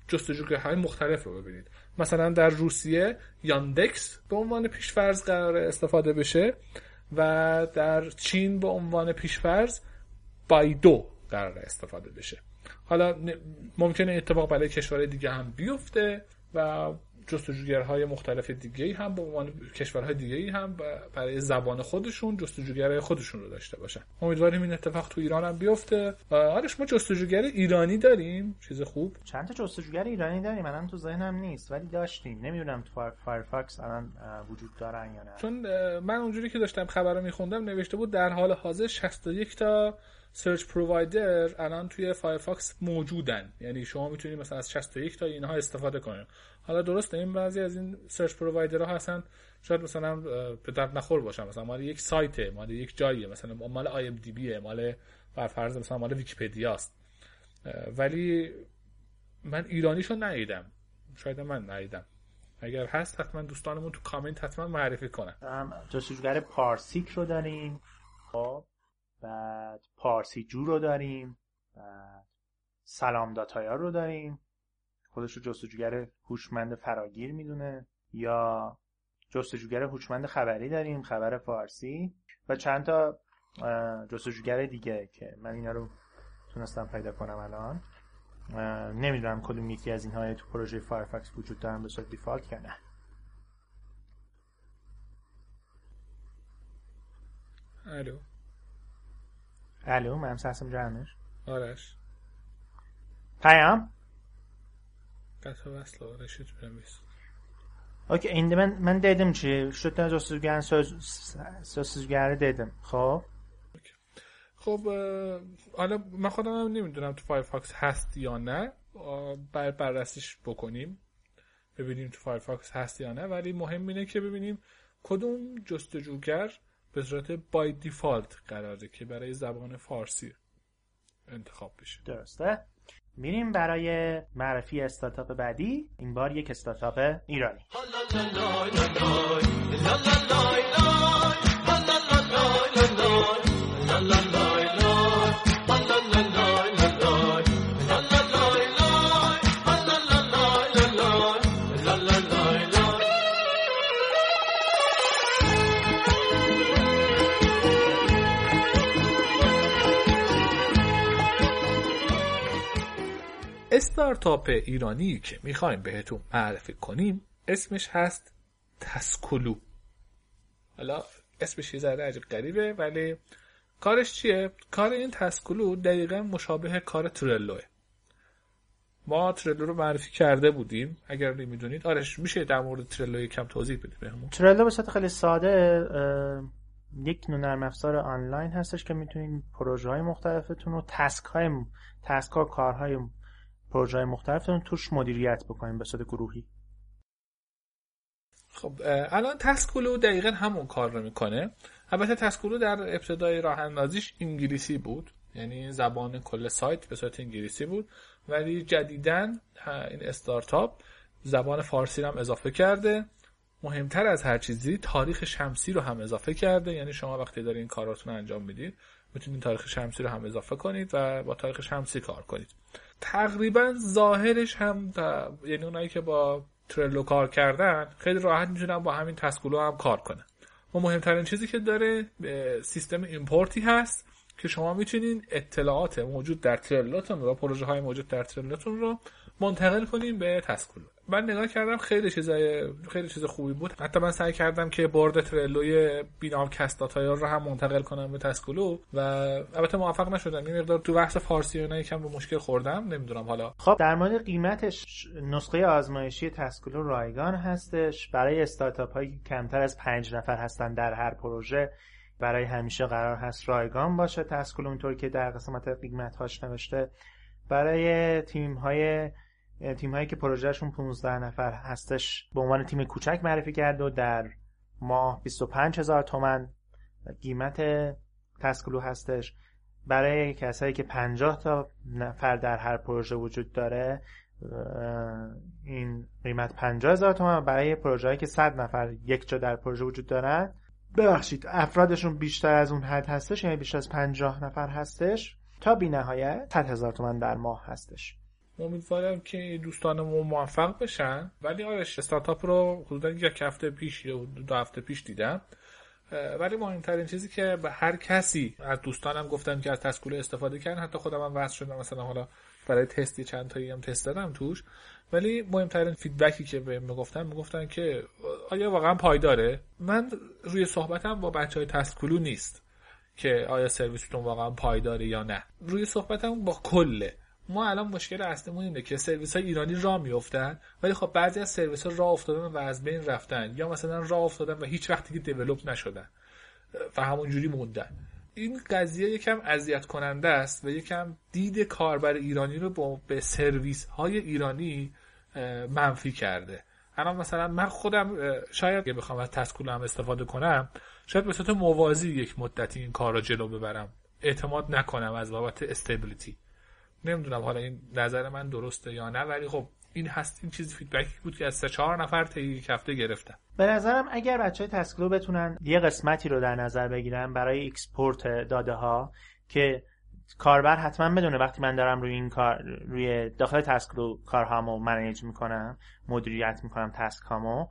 جستجوهای مختلف رو ببینید. مثلا در روسیه یاندکس به عنوان پیشفرض قرار استفاده بشه و در چین به عنوان پیشفرض بایدو قرار استفاده بشه. حالا ممکنه اتفاق برای کشورهای دیگه هم بیفته و جستجوگرهای مختلف دیگه هم به عنوان کشورهای دیگه هم برای زبان خودشون جستجوگرهای خودشون رو داشته باشن. امیدواریم این اتفاق تو ایران هم بیفته. آرش ما جستجوگر ایرانی داریم، چیز خوب. چند تا جستجوگر ایرانی داریم، الان تو ذهنم نیست ولی داشتیم. نمیدونم تو فایرفاکس الان وجود دارن یا نه. چون من اونجوری که داشتم خبرو میخوندم نوشته بود در حال حاضر شصت و یک تا سرچ پرووایدر الان توی فایرفاکس موجودن، یعنی شما میتونید مثلا از شصت و یک تا اینها استفاده کنید. حالا درسته این بعضی از این سرچ پرووایدرها هستن شاید مثلا به درد نخور باشن، مثلا مال یک سایته، مال یک جاییه، مثلا مال آی ام دی بیه، مال بر فرض مثلا مال ویکی‌پدیا است، ولی من ایرانیشو ندیدم. شاید من ندیدم، اگر هست حتما دوستانمون تو کامنت حتما معرفی کنن. جستجوگر پارسیک رو داریم. خب بعد پارسیجو رو داریم، بعد سلام داتایار رو داریم، خودش رو جستجوگر هوشمند فراگیر میدونه، یا جستجوگر هوشمند خبری داریم، خبر فارسی، و چند تا جستجوگر دیگه که من اینا رو تونستم پیدا کنم الان. نمیدونم کدوم یکی از اینها تو پروژه فایرفاکس وجود دارن به صورت دیفالت یا نه. الو الو من سرسم جمعش آرش پیام قطعه وصل آرشت برمیست. اوکی اینده من من دیدم چی شد تا جستجوگر جستجوگر دیدم. خب خب حالا من خودم هم نمیدونم تو فایرفاکس هست یا نه، بر بررسیش بکنیم ببینیم تو فایرفاکس هست یا نه، ولی مهم اینه که ببینیم کدوم جستجوگر به صورت بای دیفالت قراره که برای زبان فارسی انتخاب بشه. درسته. میریم برای معرفی استارتاپ بعدی. این بار یک استارتاپ ایرانی. استارتاپ ایرانی که میخوایم بهتون معرفی کنیم اسمش هست تاسکولو. حالا اسمش یه ذره عجیب غریبه ولی کارش چیه؟ کار این تاسکولو دقیقا مشابه کار ترلوه. ما ترلو رو معرفی کرده بودیم اگر نمیدونید. آرش میشه در مورد ترلو یکم توضیح بدید بهمون؟ ترلو به صورت خیلی ساده یک نرم افزار آنلاین هستش که میتونید پروژه های مختلفتون رو تسک های تسک ها کارهای پروژه های مختلفتون توش مدیریت بکنید به صورت گروهی. خب الان تاسکولو دقیقا همون کار رو میکنه. البته تاسکولو در ابتدای راه اندازیش انگلیسی بود، یعنی زبان کل سایت به صورت انگلیسی بود، ولی جدیداً این استارتاپ زبان فارسی رو هم اضافه کرده. مهمتر از هر چیزی تاریخ شمسی رو هم اضافه کرده، یعنی شما وقتی دارین کاراتون انجام میدید میتونید تاریخ شمسی رو هم اضافه کنید و با تاریخ شمسی کار کنید. تقریباً ظاهرش هم دا... یعنی اونایی که با ترلو کار کردن خیلی راحت میتونن با همین تاسکولو هم کار کنن. و مهمترین چیزی که داره سیستم ایمپورتی هست که شما میتونین اطلاعات موجود در ترلوتون و پروژه های موجود در ترلوتون رو منتقل کنین به تاسکولو. من نگاه کردم خیلی چیزای خیلی چیز خوبی بود. حتی من سعی کردم که بورد ترلوی بینامکست داتایار رو هم منتقل کنم به تاسکولو و البته موفق نشدم. یه مقدار تو بحث فارسی اونها یکم به مشکل خوردم، نمیدونم. حالا خب در مورد قیمتش، نسخه آزمایشی تاسکولو رایگان هستش برای استارتاپ هایی که کمتر از پنج نفر هستن در هر پروژه. برای همیشه قرار هست رایگان باشه تاسکولو، اونطور که در قسمت قیمت هاش نوشته. برای تیم های تیم هایی که پروژهشون پانزده نفر هستش به عنوان تیم کوچک معرفی کرد و در ماه بیست و پنج هزار تومان قیمت تاسکولو هستش. برای کسایی که پنجاه تا نفر در هر پروژه وجود داره این قیمت پنجاه هزار تومان. برای پروژه‌ای که صد نفر یک جا در پروژه وجود دارن، ببخشید افرادشون بیشتر از اون حد هستش، یعنی بیشتر از پنجاه نفر هستش، تا بی نهایت صد هزار تومان در ماه هستش. امیدوارم که دوستانمون موفق بشن. ولی آرش استارتاپ رو حدودا یک هفته پیش یا دو هفته پیش دیدم، ولی مهمترین چیزی که به هر کسی از دوستانم گفتم که از تاسکولو استفاده کردن، حتی خودم هم واسه شدم مثلا حالا برای تستی چند تایی هم تست دادم توش، ولی مهمترین فیدبکی که بهم میگفتن میگفتن که آیا واقعا پایداره. من روی صحبتم با بچهای تاسکولو نیست که آیا سرویستون واقعا پایداره یا نه، روی صحبتم با کله. ما الان مشکل اصلیمون اینه که سرویس‌های ایرانی راه میافتن، ولی خب بعضی از سرویس‌ها راه افتادن و از بین رفتن، یا مثلا راه افتادن و هیچ وقت دیگه دیولپ نشدن و همونجوری موندن. این قضیه یکم اذیت کننده است و یکم دید کاربر ایرانی رو با به سرویس‌های ایرانی منفی کرده. الان مثلا من خودم شاید اگه بخوام از تاسکولو هم استفاده کنم، شاید به صورت موازی یک مدتی این کارو جلو ببرم، اعتماد نکنم از بابت استیبیلیتی. نمیدونم حالا این نظر من درسته یا نه، ولی خب این هست، این چیز فیدبکی بود که از سه چهار نفر طی یک هفته گرفتم. به نظرم اگر بچهای تسکلو بتونن یه قسمتی رو در نظر بگیرن برای اکسپورت داده ها که کاربر حتما بدونه وقتی من دارم روی این کار روی داخل تسکلو کارهامو منیج میکنم، مدیریت میکنم تسکامو،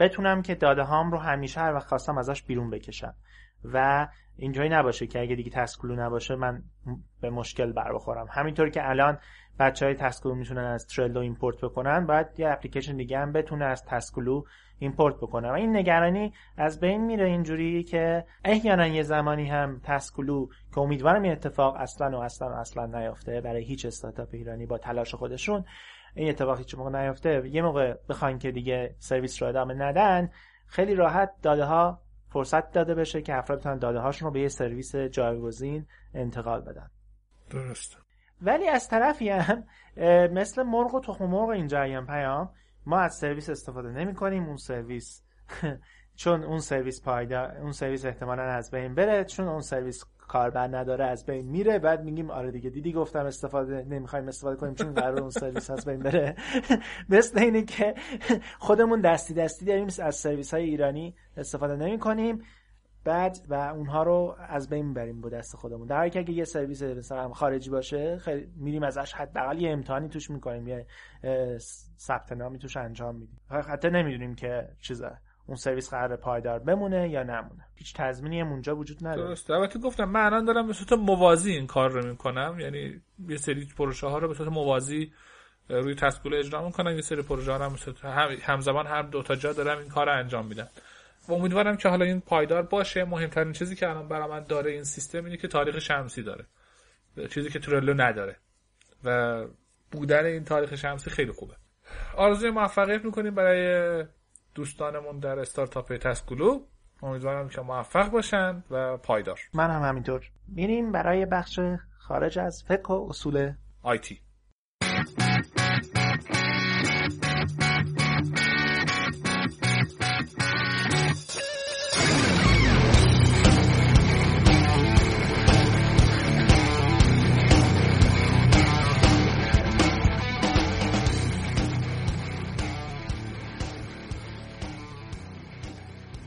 بتونم که داده هام رو همیشه هر وقت خواستم ازش بیرون بکشم و اینجوری نباشه که اگه دیگه تسکلو نباشه من به مشکل بر بخورم. همینطور که الان بچهای تسکلو میتونن از ترلو ایمپورت بکنن، باید یه اپلیکیشن دیگه هم بتونه از تسکلو ایمپورت بکنه و این نگرانی از بین میره اینجوری که احیانا یه زمانی هم تسکلو که امیدوارم این اتفاق اصلا و اصلا و اصلا نیافته برای هیچ استارتاپ ایرانی با تلاش خودشون این اتفاق هیچ موقع نیافته، یه موقع بخواین که دیگه سرویس رو ادامه ندن خیلی راحت داده ها فرصت داده بشه که افراد بتونن داده هاشون رو به یه سرویس جایگزین انتقال بدن. درست. ولی از طرفی هم مثل مرغ و تخم مرغ اینجا هم پیام، ما از سرویس استفاده نمی کنیم، اون سرویس چون اون سرویس پایدار، اون سرویس احتمالاً از بین بره، چون اون سرویس کاربر نداره از بین میره، بعد میگیم آره دیگه دیدی گفتم استفاده نمیخوایم استفاده کنیم چون قرار اون سرویس از بین بره. مثل اینه که خودمون دستی دستی داریم از سرویس‌های ایرانی استفاده نمی‌کنیم بعد و اونها رو از بین میبریم با دست خودمون، در حالی که اگه یه سرویس مثلا خارجی باشه خیلی میریم ازش حداقل یه امتحانی توش میکنیم، یه ثبت نامی توش انجام میدیم، حتی نمیدونیم که چیزه اون سرویس قرار پایدار بمونه یا نمونه، هیچ تضمینی اونجا وجود نداره. درسته. البته گفتم من الان دارم به صورت موازی این کار رو میکنم، یعنی یه سری پروژه ها رو به صورت موازی روی تسکول اجرا میکنم، یه سری پروژه ها رو همزمان هم دو تا جا دارم این کار رو انجام میدم و امیدوارم که حالا این پایدار باشه. مهمترین چیزی که الان برای من داره این سیستم اینه که تاریخ شمسی داره، چیزی که ترلو نداره و بودن این تاریخ شمسی خیلی خوبه. آرزوی موفقیت میکنیم برای دوستانمون در استارتاپ تسکولو، امیدوارم که موفق باشن و پایدار. من هم همینطور. میریم برای بخش خارج از فقه و اصول آی تی.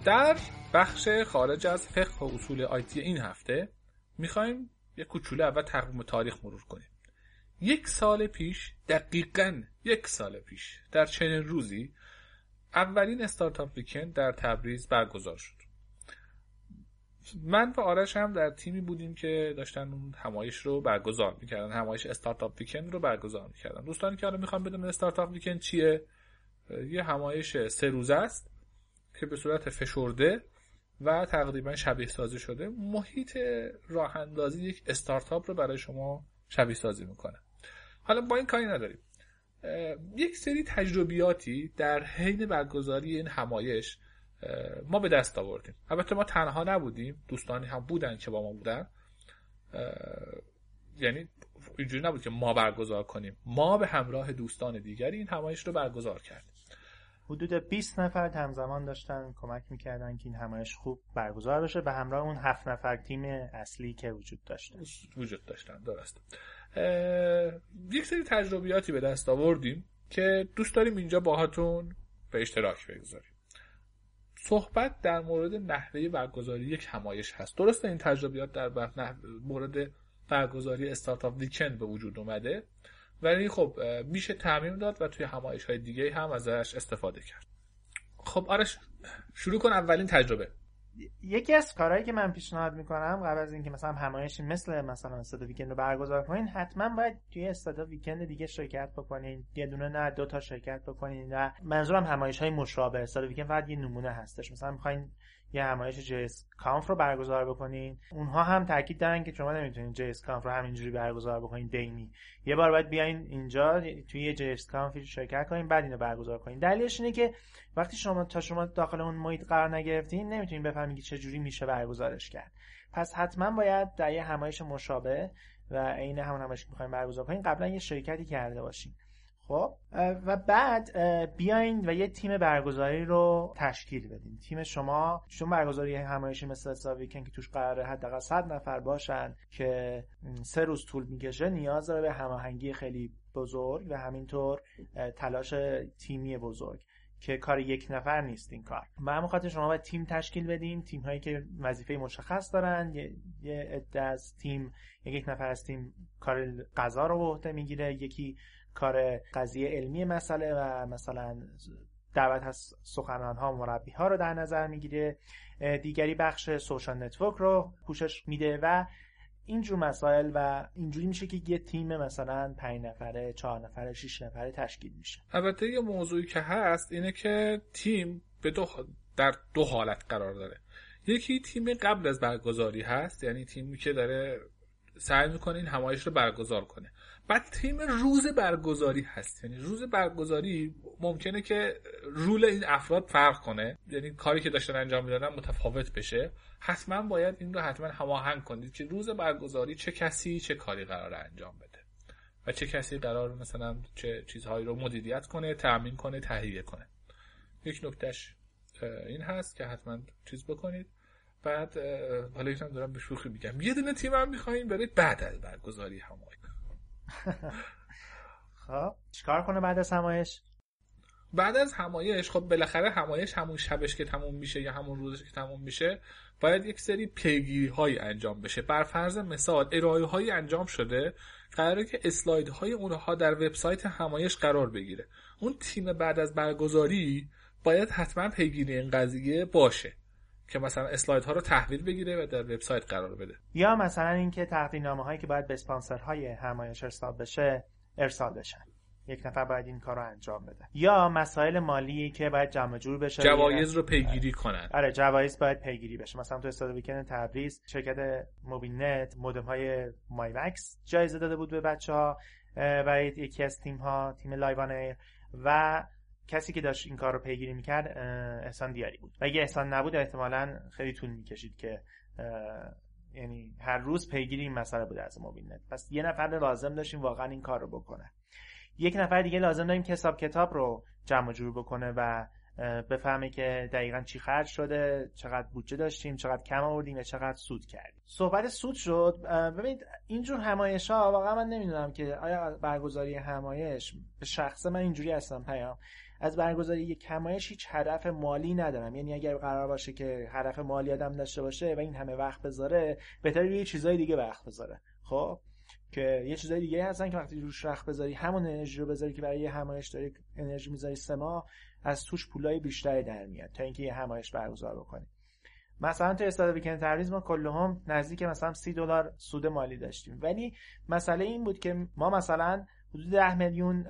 در بخش خارج از فقه و اصول آیتی این هفته میخوایم یک کوچولو اول تقویم تاریخ مرور کنیم. یک سال پیش، دقیقاً یک سال پیش، در چنین روزی اولین استارتاپ ویکند در تبریز برگزار شد. من و آرش هم در تیمی بودیم که داشتن اون همایش رو برگزار میکردن، همایش استارتاپ ویکند رو برگزار میکردن. دوستانی که الان میخوام بدونن استارتاپ ویکند چیه، یه همایش سه روزه است که به صورت فشرده و تقریبا شبیه سازی شده محیط راه اندازی یک استارتاپ رو برای شما شبیه سازی میکنه. حالا با این کاری نداریم، یک سری تجربیاتی در حین برگزاری این همایش ما به دست آوردیم. البته ما تنها نبودیم، دوستانی هم بودن که با ما بودن، یعنی اینجوری نبود که ما برگزار کنیم، ما به همراه دوستان دیگری این همایش رو برگزار کردیم. حدود بیست نفر همزمان داشتن کمک میکردن که این همایش خوب برگزار بشه به همراه اون هفت نفر تیم اصلی که وجود داشتن وجود داشتن درست. یک سری تجربیاتی به دست آوردیم که دوست داریم اینجا باهاتون به اشتراک بگذاریم. صحبت در مورد نحوه برگزاری یک همایش هست. درسته این تجربیات در مورد برگزاری استارتاپ ویکند به وجود اومده، ولی خب میشه تعمیم داد و توی همایش های دیگه هم ازش استفاده کرد. خب آرش شروع کن اولین تجربه. یکی از کارهایی که من پیشنهاد میکنم قبل از اینکه مثلا همایشی مثل مثلا استارتاپ ویکند رو برگزار کنین، حتما باید توی استارتاپ ویکند دیگه شرکت بکنین، یه دونه نه دو تا شرکت بکنین. و منظورم همایش های مشابه استارتاپ ویکند فقط یه نمونه هستش. مثلا میخواین یه همایش جی اس کانف رو برگزار بکنین، اونها هم تاکید دارن که شما نمیتونین جی اس کانف رو همینجوری برگزار بکنین دائمی، یه بار باید بیاین اینجا توی جی اس کانف شرکت کنین بعد اینو برگزار کنین. دلیلش اینه که وقتی شما تا شما داخل اون محیط قرار نگرفتین نمیتونین بفهمین که چه جوری میشه برگزارش کرد. پس حتما باید در یه همایش مشابه و عین همون همایشی که می‌خواید برگزار کنین قبلا یه شرکتی کرده باشین. خب و بعد بیاین و یه تیم برگزاری رو تشکیل بدین. تیم شما چون برگزاری همایشی مثل استارتاپ ویکند که توش قراره حداقل صد نفر باشن که سه روز طول میکشه، نیاز داره به هماهنگی خیلی بزرگ و همینطور تلاش تیمی بزرگ که کار یک نفر نیست این کار. و همون خاطر شما باید تیم تشکیل بدین، تیم هایی که وظیفه مشخص دارن، یه عده از تیم، یک نفر از تیم کار قضا رو به عهده میگیره، یکی کار قضیه علمی مسئله و مثلا دعوت از سخنران ها و مربی ها رو در نظر میگیره، دیگری بخش سوشال نتورک رو پوشش میده و اینجور مسائل. و اینجوری میشه که یه تیم مثلا پنج نفره، چهار نفره، شش نفره تشکیل میشه. البته یه موضوعی که هست اینه که تیم به دو در دو حالت قرار داره. یکی تیم قبل از برگزاری هست، یعنی تیمی که داره سعی میکنه این همایش رو برگزار کنه. بعد تیم روز برگزاری هست، یعنی روز برگزاری ممکنه که رول این افراد فرق کنه، یعنی کاری که داشتن انجام میدادن متفاوت بشه. حتما باید این رو حتما هماهنگ کنید که روز برگزاری چه کسی چه کاری قراره انجام بده و چه کسی قراره مثلا چه چیزهایی رو مدیریت کنه، تأمین کنه، تهیه کنه. یک نکتهش این هست که حتما چیز بکنید. بعد حالا یکم دارم به شوخی میگم، یه دونه تیم هم می‌خواید برای بعد از برگزاری همایش. خب چیکار کنه بعد از همایش؟ بعد از همایش خب بالاخره همایش همون شبش که تموم میشه یا همون روزش که تموم میشه باید یک سری پیگیری‌های انجام بشه. بر فرض مثال ارائه‌هایی انجام شده، قراره که اسلایدهای اونها در وبسایت همایش قرار بگیره. اون تیم بعد از برگزاری باید حتما پیگیری این قضیه باشه که مثلا اسلاید ها رو تحویل بگیره و در وبسایت قرار بده، یا مثلا اینکه تقدیرنامه هایی که باید به اسپانسرهای همایش ارسال بشه ارسال بشن، یک نفر باید این کار رو انجام بده، یا مسائل مالی که باید جمع جور بشه، جوایز رو پیگیری کنن. آره جوایز باید پیگیری بشه. مثلا تو استاد ویکند تبریز شرکت موبینت مودم های مای وکس جایزه داده بود به بچه‌ها و یکی از تیم ها تیم لایوان ایر، و کسی که داشت این کار رو پیگیری میکرد احسان دیاری بود. و اگه احسان نبود احتمالاً خیلی طول میکشید که یعنی هر روز پیگیری این مسئله بود از موبینت. پس یه نفر لازم داشتیم واقعا این کار رو بکنه. یک نفر دیگه لازم داریم که حساب کتاب رو جمع جور بکنه و بفهمه که دقیقاً چی خرج شده، چقدر بودجه داشتیم، چقدر کم آوردیم و چقدر سود کردیم. صحبت سود شد. ببینید اینجور همایش‌ها واقعاً من نمیدونم که آیا برگزاری همایش، به شخصه من اینجوری هستم پیام، از برگزاری یک همایش هیچ هدف مالی ندارم. یعنی اگر قرار باشه که هدف مالی آدم داشته باشه و این همه وقت بذاره، بهتره روی چیزای دیگه وقت بذاره. خب که یه چیزای دیگه هستن که وقتی روش وقت بذاری، همون انرژی رو بذاری که برای یه همایش داری انرژی می‌ذاری، سما از توش پولای بیشتری در میاد تا اینکه یه همایش برگزار بکنی. مثلا تو استاد ویکند تبریز ما کلهم نزدیک مثلا سی دلار سود مالی داشتیم، ولی مسئله این بود که ما مثلا حدود ده میلیون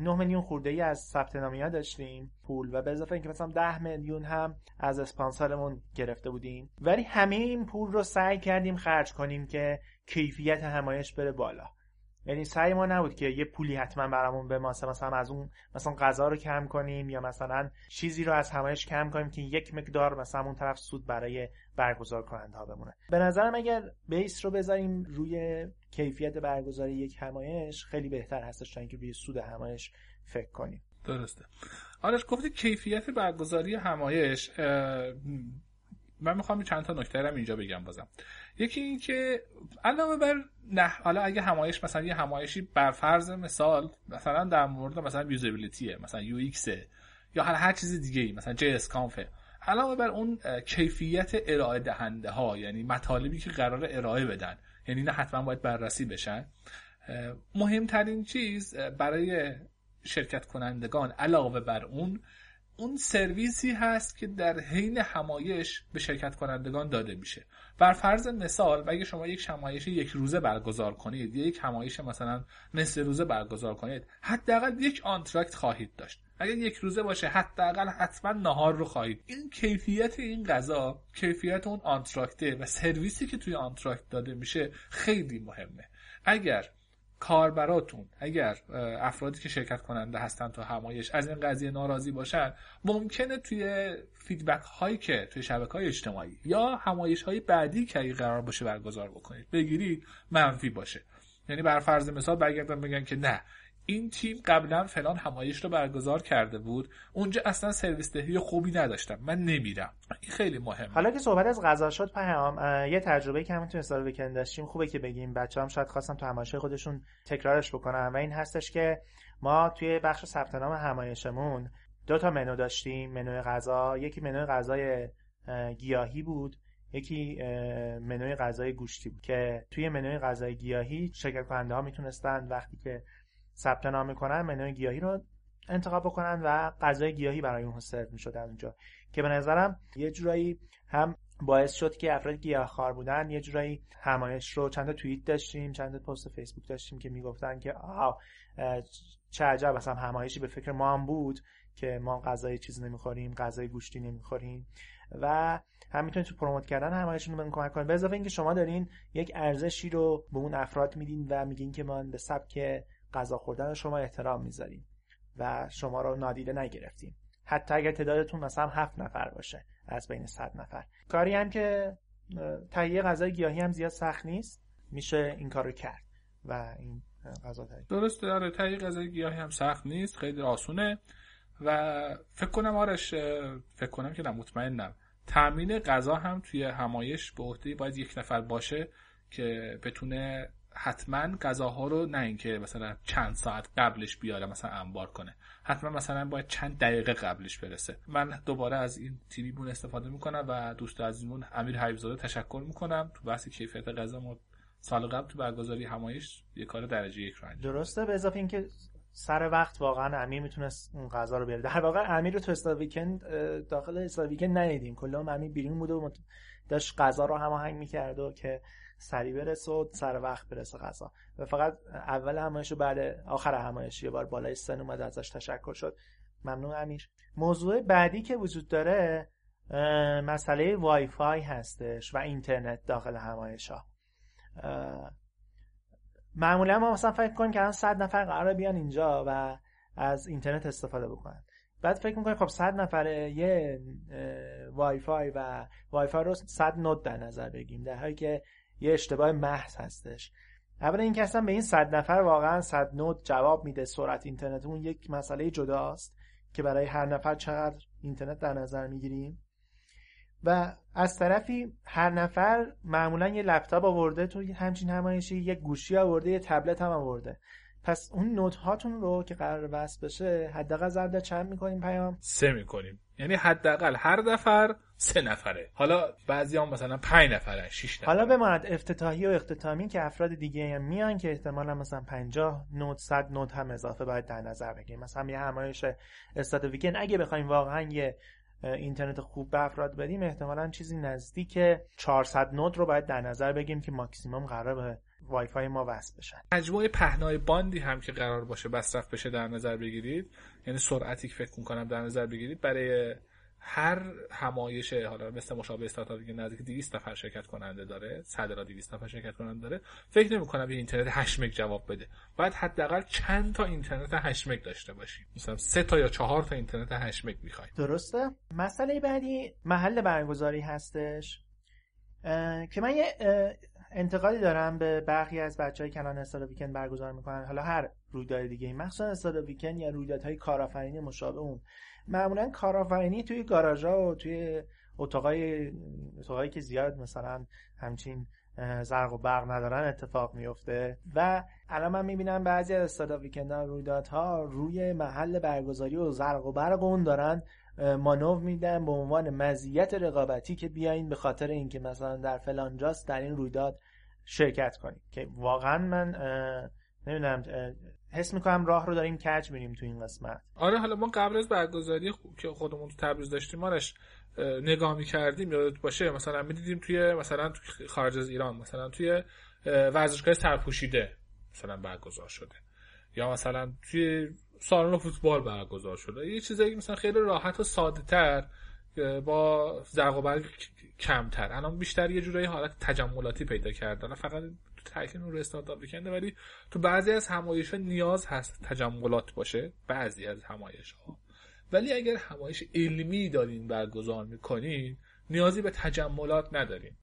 نه میلیون خورده‌ای از ثبت نامه‌ها داشتیم پول، و به اضافه اینکه مثلا ده میلیون هم از اسپانسرمون گرفته بودیم، ولی همه این پول رو سعی کردیم خرج کنیم که کیفیت همایش بره بالا. یعنی سعی ما نبود که یه پولی حتما برامون به ما مثلا از اون مثلا غذا رو کم کنیم یا مثلا چیزی رو از همایش کم کنیم که یک مقدار مثلا اون طرف سود برای برگزار کننده ها بمونه. به نظرم اگر بیس رو بذاریم روی کیفیت برگزاری یک همایش خیلی بهتر هستش تا اینکه روی سود همایش فکر کنیم. درسته. آرش گفتی کیفیت برگزاری همایش. من میخوام چند تا نکته رو اینجا بگم بازم. یکی این که علاوه بر نه، حالا اگه همایش مثلا یه همایشی بر فرض مثال مثلا در مورد مثلا یوزابیلیتیه، مثلا یو ایکسه یا هر هر چیز دیگه ای، مثلا جی اس کانفه، علاوه بر اون کیفیت ارائه دهنده ها، یعنی مطالبی که قرار ارائه بدن، یعنی نه حتما باید بررسی بشن. مهمترین چیز برای شرکت کنندگان علاوه بر اون اون سرویسی هست که در حین همایش به شرکت کنندگان داده میشه. بر فرض مثال اگه شما یک همایش یک روزه برگزار کنید یا یک همایش مثلا نصف روزه برگزار کنید، حداقل یک آنتراکت خواهید داشت. اگه یک روزه باشه حداقل حتما نهار رو خواهید. این کیفیت این غذا، کیفیت اون آنتراکته و سرویسی که توی آنتراکت داده میشه خیلی مهمه. اگر کاربراتون، اگر افرادی که شرکت کننده هستن تو همایش از این قضیه ناراضی باشن، ممکنه توی فیدبک هایی که توی شبکه‌های اجتماعی یا همایش های بعدی که اگه قرار باشه برگزار بکنید بگیرید منفی باشه. یعنی بر فرض مثال برگردن بگن که نه این تیم قبلا فلان همایش رو برگزار کرده بود، اونجا اصلا سرویس دهی خوبی نداشتم، من نمیرم. این خیلی مهمه. حالا که صحبت از غذا شد، پیام یه تجربه که همین تو استار ویکند داشتیم خوبه که بگیم، بچه‌ام شاید خواستم تو همایش خودشون تکرارش بکنم، و این هستش که ما توی بخش ثبت نام همایشمون دو تا منو داشتیم، منوی غذا، یکی منوی غذای گیاهی بود، یکی منوی غذای گوشتی بود که توی منوی غذای گیاهی شرکت کننده ها میتونستن وقتی که ثبت نام میکنن منوی گیاهی رو انتخاب بکنن و غذای گیاهی برای اون سرو میشد از اونجا، که به نظرم یه جورایی هم باعث شد که افراد گیاهخوار بودن یه جورایی همایش رو، چند تا توییت داشتیم، چند تا پست فیسبوک داشتیم که میگفتن که آه چه عجب، اصلا همایشی به فکر ما هم بود که ما غذای چیز نمیخوریم، غذای گوشتی نمیخوریم، و هم میتونید تو پروموت کردن همایشتون بهمون کمک کنید. به اضافه اینکه شما دارین یک ارزشی رو به اون افراد میدین و میگین که ما به سبک غذا خوردن شما احترام میذاریم و شما رو نادیده نگرفتیم، حتی اگر تعدادتون مثلا هفت نفر باشه از بین صد نفر. کاری هم که تهیه غذای گیاهی هم زیاد سخت نیست، میشه این کارو کرد و این غذا تهیه درسته. آره، تهیه غذای گیاهی هم سخت نیست، خیلی آسونه و فکر کنم آرش فکر کنم که مطمئنم تامین غذا هم توی همایش به عهده باید یک نفر باشه که بتونه حتما غذاها رو، نه اینکه مثلا چند ساعت قبلش بیاره مثلا انبار کنه، حتما مثلا باید چند دقیقه قبلش برسه. من دوباره از این تریبون استفاده میکنم و دوست عزیزمون امیر حبیب‌زاده تشکر میکنم، تو بحث کیفیت غذا ما سال قبل تو برگزاری همایش یک کار درجه یک رو انجام داد. درسته، به اضافه اینکه سر وقت واقعا امیر میتونست اون غذا رو بیاره. در واقع امیر رو تو استاد ویکند، داخل استاد ویکند ندیدیم، کلا امیر بیرون بود و داشت غذا رو هماهنگ میکرد و که سریع برسه و سر وقت برسه غذا. و فقط اول همایش و بعد آخر همایش یه بار بالای سن اومد، ازش تشکر شد. ممنون امیر. موضوع بعدی که وجود داره مسئله وای فای هستش و اینترنت داخل همایش ها. معمولا ما مثلا فکر کنیم که الان صد نفر قراره بیان اینجا و از اینترنت استفاده بکنن، بعد فکر میکنیم خب صد نفره یه وای فای و وای فای رو صد نود در نظر بگیریم، در حالی که یه اشتباه محض هستش. اولا این که اصلا به این صد نفر واقعا صد نود جواب میده سرعت اینترنت اون یک مسئله جداست که برای هر نفر چقدر اینترنت در نظر میگیریم، و از طرفی هر نفر معمولا یه لپتاپ آورده توی همچین همایشی، یه گوشی آورده، یه تبلت هم آورده، پس اون نوت هاتون رو که قرار وصل بشه حداقل زرد چند میکنیم پیام؟ سه میکنیم، یعنی حداقل هر نفر سه نفره، حالا بعضیام مثلا پنج نفره، شش نفره، حالا بماند افتتاحی و اختتامی که افراد دیگه هم میان که احتمالاً مثلا پنجاه نوت صد نوت هم اضافه باید در نظر بگیریم. مثلا یه همایش استاد ویکند اگه بخوایم واقعا یه اینترنت خوب به افراد بدیم، احتمالاً چیزی نزدیک چهارصد نود رو باید در نظر بگیریم که ماکسیمم قرار به وای فای ما وصل بشن. مجموع پهنای باندی هم که قرار باشه مصرف بشه در نظر بگیرید، یعنی سرعتی که فکر می‌کنم در نظر بگیرید برای هر همایش، حالا مثل مشابه استارتاپی که نزدیک دویست نفر شرکت کننده داره، صد تا دویست نفر شرکت کننده داره، فکر نمی‌کنم یه اینترنت هشت مگ جواب بده. باید حداقل چند تا اینترنت هشت مگ داشته باشیم، مثلا سه تا یا چهار تا اینترنت هشت مگ می‌خواید. درسته؟ مسئله بعدی محل برگزاری هستش که من یه انتقادی دارم به برخی از بچه‌های کانال استاد ویکند برگزار می‌کنن، حالا هر رویداد دیگه، مخصوصا استاد ویکند یا رویدادهای کارآفرینی مشابه اون. معمولاً کارآفرینی توی گاراژا و توی اتاقای اتاقایی که زیاد مثلا همچین زرق و برق ندارن اتفاق میفته، و الان من می‌بینم بعضی از استاد ویکندها رویدادها روی محل برگزاری و زرق و برق اون دارن مانور میدن به عنوان مزیت رقابتی که بیاین به خاطر اینکه مثلا در فلان جاست در این رویداد شرکت کنید، که واقعا من نمیدونم، حس میکنم راه رو داریم کج میریم تو این قسمت. آره، حالا ما قبل از برگزاری که خودمون تو تبریز داشتیم مارش نگاه میکردیم، یادت باشه مثلا میدیدیم توی مثلا تو خارج از ایران مثلا توی ورزشگاه سرپوشیده مثلا برگزار شده، یا مثلا توی سالن فوتبال برگزار شده، یه چیزایی مثلا خیلی راحت و ساده تر با زرق و برق کمتر. الان بیشتر یه جورایی حالت تجملاتی پیدا کرده، فقط تو تاکید رو استارتاپ میکنه، ولی تو بعضی از همایش‌ها نیاز هست تجملات باشه، بعضی از همایش‌ها. ولی اگر همایش علمی دارین برگزار میکنین نیازی به تجملات ندارین.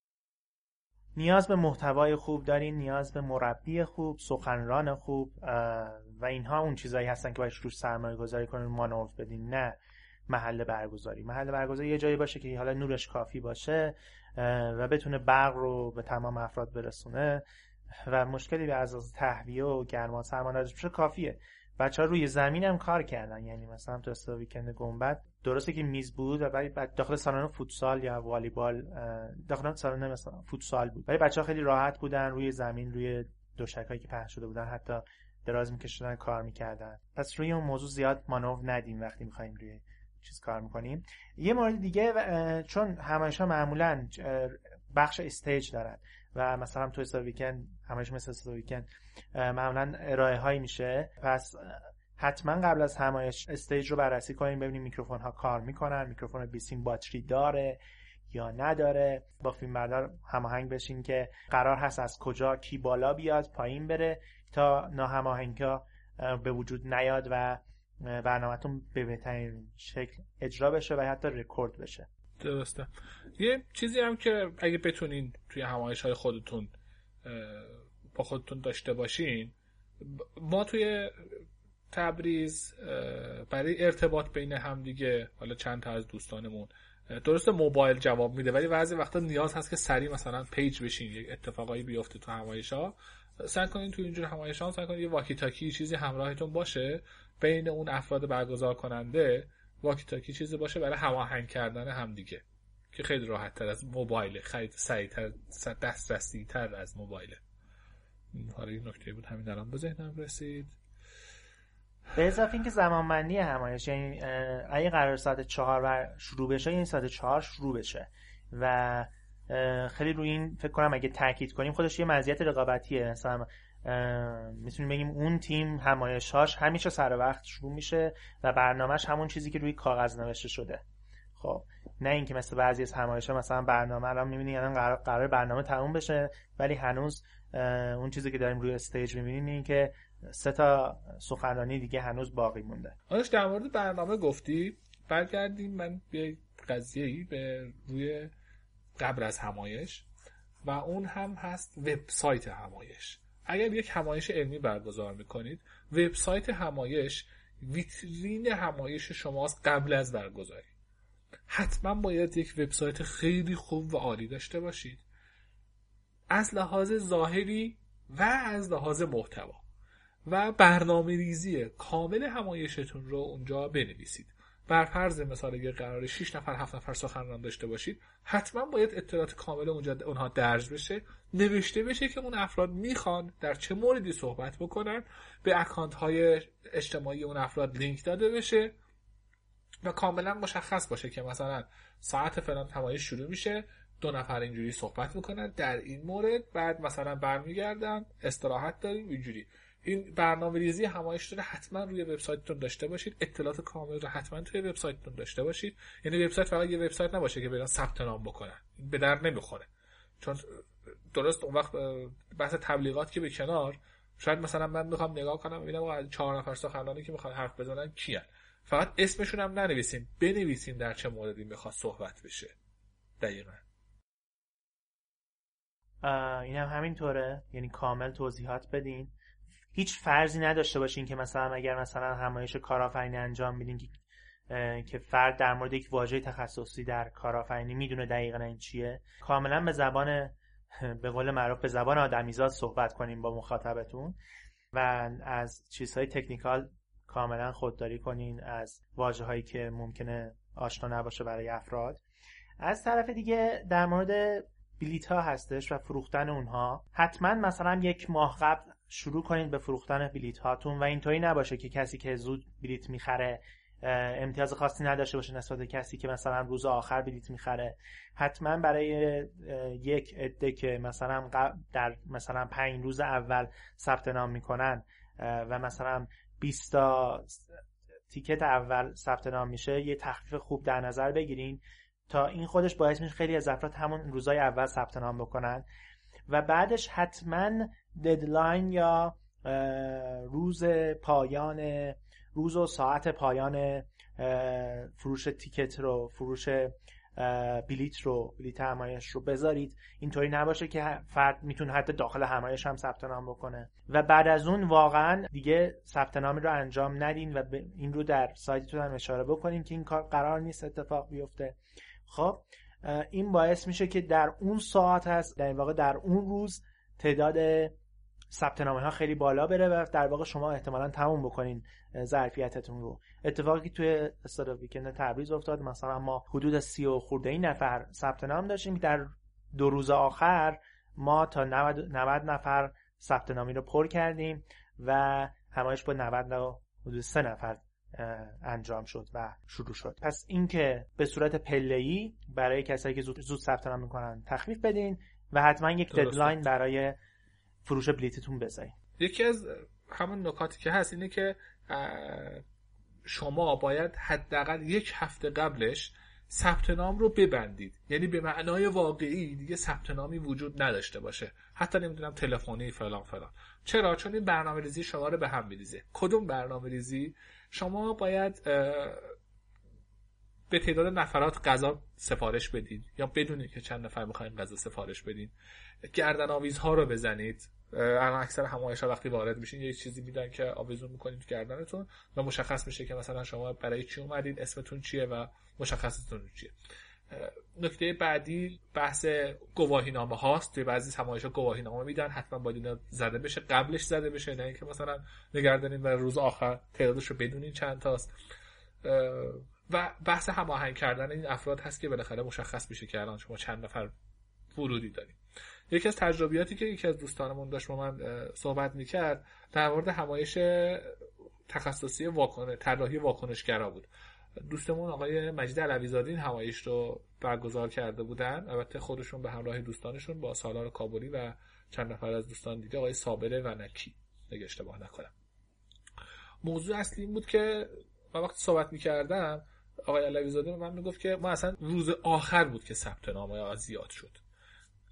نیاز به محتوای خوب دارین، نیاز به مربی خوب، سخنران خوب و اینها اون چیزایی هستن که باید روش سرمایه گذاری کنین، مانور بدین، نه محل برگزاری. محل برگزاری یه جایی باشه که حالا نورش کافی باشه و بتونه برق رو به تمام افراد برسونه و مشکلی به اساس تهویه و گرما سرما نداشته باشه کافیه. بچه‌ها روی زمین هم کار کردن، یعنی مثلا تو استاد ویکند گنبد درسته که میز بود و بعد داخل سالن فوتسال یا والیبال داخل سالن مثلا فوتسال بود، ولی بچه‌ها خیلی راحت بودن روی زمین، روی دوشکایی که پهن شده بودن حتی دراز می‌کشیدن، کار می‌کردن. پس روی اون موضوع زیاد مانور ندیم وقتی می‌خوایم روی چیز کار می‌کنیم. یه مورد دیگه، چون همایش‌ها معمولاً بخش استیج دارن و مثلا تو استاد ویکند همش مثل استاد ویکند معمولا ارائه هایی میشه، پس حتما قبل از همایش استیج رو بررسی کنیم، ببینیم میکروفون ها کار میکنن، میکروفون بیسیم باتری داره یا نداره، با فیلمبردار هماهنگ بشین که قرار هست از کجا کی بالا بیاد پایین بره تا ناهماهنگی ها به وجود نیاد و برنامه‌تون به بهترین شکل اجرا بشه و حتی رکورد بشه. درسته. یه چیزی هم که اگه بتونین توی همایش‌های خودتون با خودتون داشته باشین، ما توی تبریز برای ارتباط بین هم دیگه، حالا چند تا از دوستانمون درسته موبایل جواب میده ولی بعضی وقتا نیاز هست که سریع مثلا پیج بشین، یک اتفاقایی بیفته تو همایش‌ها. سعی کنین توی اینجور همایش‌ها سعی کنین یه واکی تاکی چیزی همراهتون باشه، بین اون افراد برگزار کننده واکی تاکی چیزی باشه برای هماهنگ کردن هم دیگه، که خیلی راحت تر از موبایله، خیلی سریع‌تر، دسترسی تر از موبایله. حالا این نکته بود همین الان به ذهنم رسید. به اضافه اینکه زمانبندی همایش، یعنی اگه قرار ساعت چهار شروع بشه این ساعت چهار شروع بشه و خیلی روی این فکر کنم اگه تاکید کنیم خودش یه مزیت رقابتیه. مثلا میتونیم بگیم اون تیم همایش‌هاش همیشه سر وقت شروع میشه و برنامه‌اش همون چیزی که روی کاغذ نوشته شده. خب نه اینکه مثل بعضی از همایش‌ها مثلا برنامه الان می‌بینین الان قرار قرار برنامه تموم بشه ولی هنوز اون چیزی که داریم روی استیج می‌بینین این که سه تا سخنرانی دیگه هنوز باقی مونده. آنش در مورد برنامه گفتی، برگردیم من یه قضیه‌ای به روی قبل از همایش و اون هم هست وبسایت همایش. اگر یک همایش علمی برگزار میکنید، وبسایت همایش ویترین همایش شماست قبل از برگزاری. حتما باید یک وبسایت خیلی خوب و عالی داشته باشید، از لحاظ ظاهری و از لحاظ محتوا، و برنامه‌ریزی کامل همایشتون رو اونجا بنویسید. بر فرض مثال اگر قراره شش نفر هفت نفر سخنران داشته باشید، حتما باید اطلاعات کامل اونجا اونها درج بشه، نوشته بشه که اون افراد میخوان در چه موردی صحبت بکنن، به اکانت های اجتماعی اون افراد لینک داده بشه و کاملا مشخص باشه که مثلا ساعت فلان همایش شروع میشه، دو نفر اینجوری صحبت میکنن در این مورد، بعد مثلا برمیگردن استراحت داریم اینجوری. این برنامه‌ریزی همایش رو حتما روی وبسایتتون داشته باشید، اطلاعات کامل رو حتما توی وبسایتتون داشته باشید. یعنی وبسایت فقط یه وبسایت نباشه که برن ثبت نام بکنن، به در نمیخوره. چون درست اون وقت بحث تبلیغات که به کنار، شاید مثلا من میخوام نگاه کنم ببینم از چهار نفر سخنرانی که میخوان حرف بزنن کیان، فقط اسمشون هم ننویسین، بنویسین در چه موردی میخواد صحبت بشه. دقیقاً اینم هم همینطوره، یعنی کامل توضیحات بدین. هیچ فرضی نداشته باشین که مثلا اگر مثلا همایش کارآفرینی انجام میدین که که فرد در مورد یک واژه تخصصی در کارآفرینی میدونه دقیقاً این چیه. کاملا به زبان به قول معروف به زبان آدمیزاد صحبت کنین با مخاطبتون و از چیزهای تکنیکال کاملا خودداری کنین، از واژه‌هایی که ممکنه آشنا نباشه برای افراد. از طرف دیگه در مورد بلیت‌ها هستش و فروختن اونها، حتما مثلا یک ماه قبل شروع کنید به فروختن بلیت هاتون و اینطوری نباشه که کسی که زود بلیت میخره امتیاز خاصی نداشته باشه نسبت به کسی که مثلا روز آخر بلیت میخره. حتما برای یک عده که مثلا در مثلا پنج روز اول ثبت نام میکنن و مثلا بیست تا تیکت اول ثبت نام میشه یه تخفیف خوب در نظر بگیرین تا این خودش باعث میشه خیلی از افراد همون روزای اول ثبت نام بکنن. و بعدش حتما ددلاین یا روز پایان روز و ساعت پایان فروش تیکت رو، فروش بلیت رو بلیت همایش رو بذارید، اینطوری نباشه که فرد میتونه حتی داخل همایش هم ثبت نام بکنه. و بعد از اون واقعا دیگه ثبت نامی رو انجام ندین و این رو در سایتتون هم اشاره بکنین که این کار قرار نیست اتفاق بیفته. خب این باعث میشه که در اون ساعت هست، در واقع در اون روز، تعداد ثبت نامه ها خیلی بالا بره و در واقع شما احتمالاً تموم بکنین ظرفیتتون رو. اتفاقی توی استاد ویکند تبریز افتاد، مثلا ما حدود سی و خورده ای نفر ثبت نام داشتیم، در دو روز آخر ما تا نود نفر ثبت نامی رو پر کردیم و همایش با نود و حدود سه نفر انجام شد و شروع شد. پس اینکه به صورت پله‌ای برای کسایی که زود زود ثبت نام میکنن تخفیف بدین و حتما یک ددلاین برای فروش بلیتتون بذارید. یکی از همون نکاتی که هست اینه که شما باید حداقل یک هفته قبلش ثبت نام رو ببندید، یعنی به معنای واقعی دیگه ثبت نامی وجود نداشته باشه، حتی نمیدونم تلفنی فلان فلان. چرا؟ چون این برنامه‌ریزی شما رو به هم می‌ریزه. کدوم برنامه‌ریزی؟ شما باید به تعداد نفرات غذا سفارش بدید یا بدونید که چند نفر می‌خواید غذا سفارش بدید، گردن آویزها رو بزنید. الان اکثر همایش‌ها وقتی وارد میشین یه چیزی میدن که آویزون می‌کنید گردنتون و مشخص میشه که مثلا شما برای چی اومدید، اسمتون چیه و مشخصتون چیه. نکته بعدی بحث گواهینامه هاست. توی بعضی همایش‌ها گواهینامه میدن، حتما باید اینا زده بشه، قبلش زده بشه، نه اینکه مثلا نگردنید و روز آخر تعدادش رو بدونین چند تاست. و بحث هماهنگ کردن این افراد هست که بالاخره مشخص میشه که الان شما چند نفر ورودی دارید. یکی از تجربیاتی که یکی از دوستانمون داشت با من صحبت میکرد در مورد همایش تخصصی واکنش طراحی واکنشگرا بود. دوستمون آقای مجید علوی‌زاده این همایش رو برگزار کرده بودن، البته خودشون به همراه دوستانشون با سالار کابولی و چند نفر از دوستان دیگه، آقای صابره و نکی اگه اشتباه نکنم. موضوع اصلی این بود که من وقتی صحبت میکردم آقای علوی‌زاده من میگفت که ما اصلا روز آخر بود که ثبت نامه‌ها زیاد شد.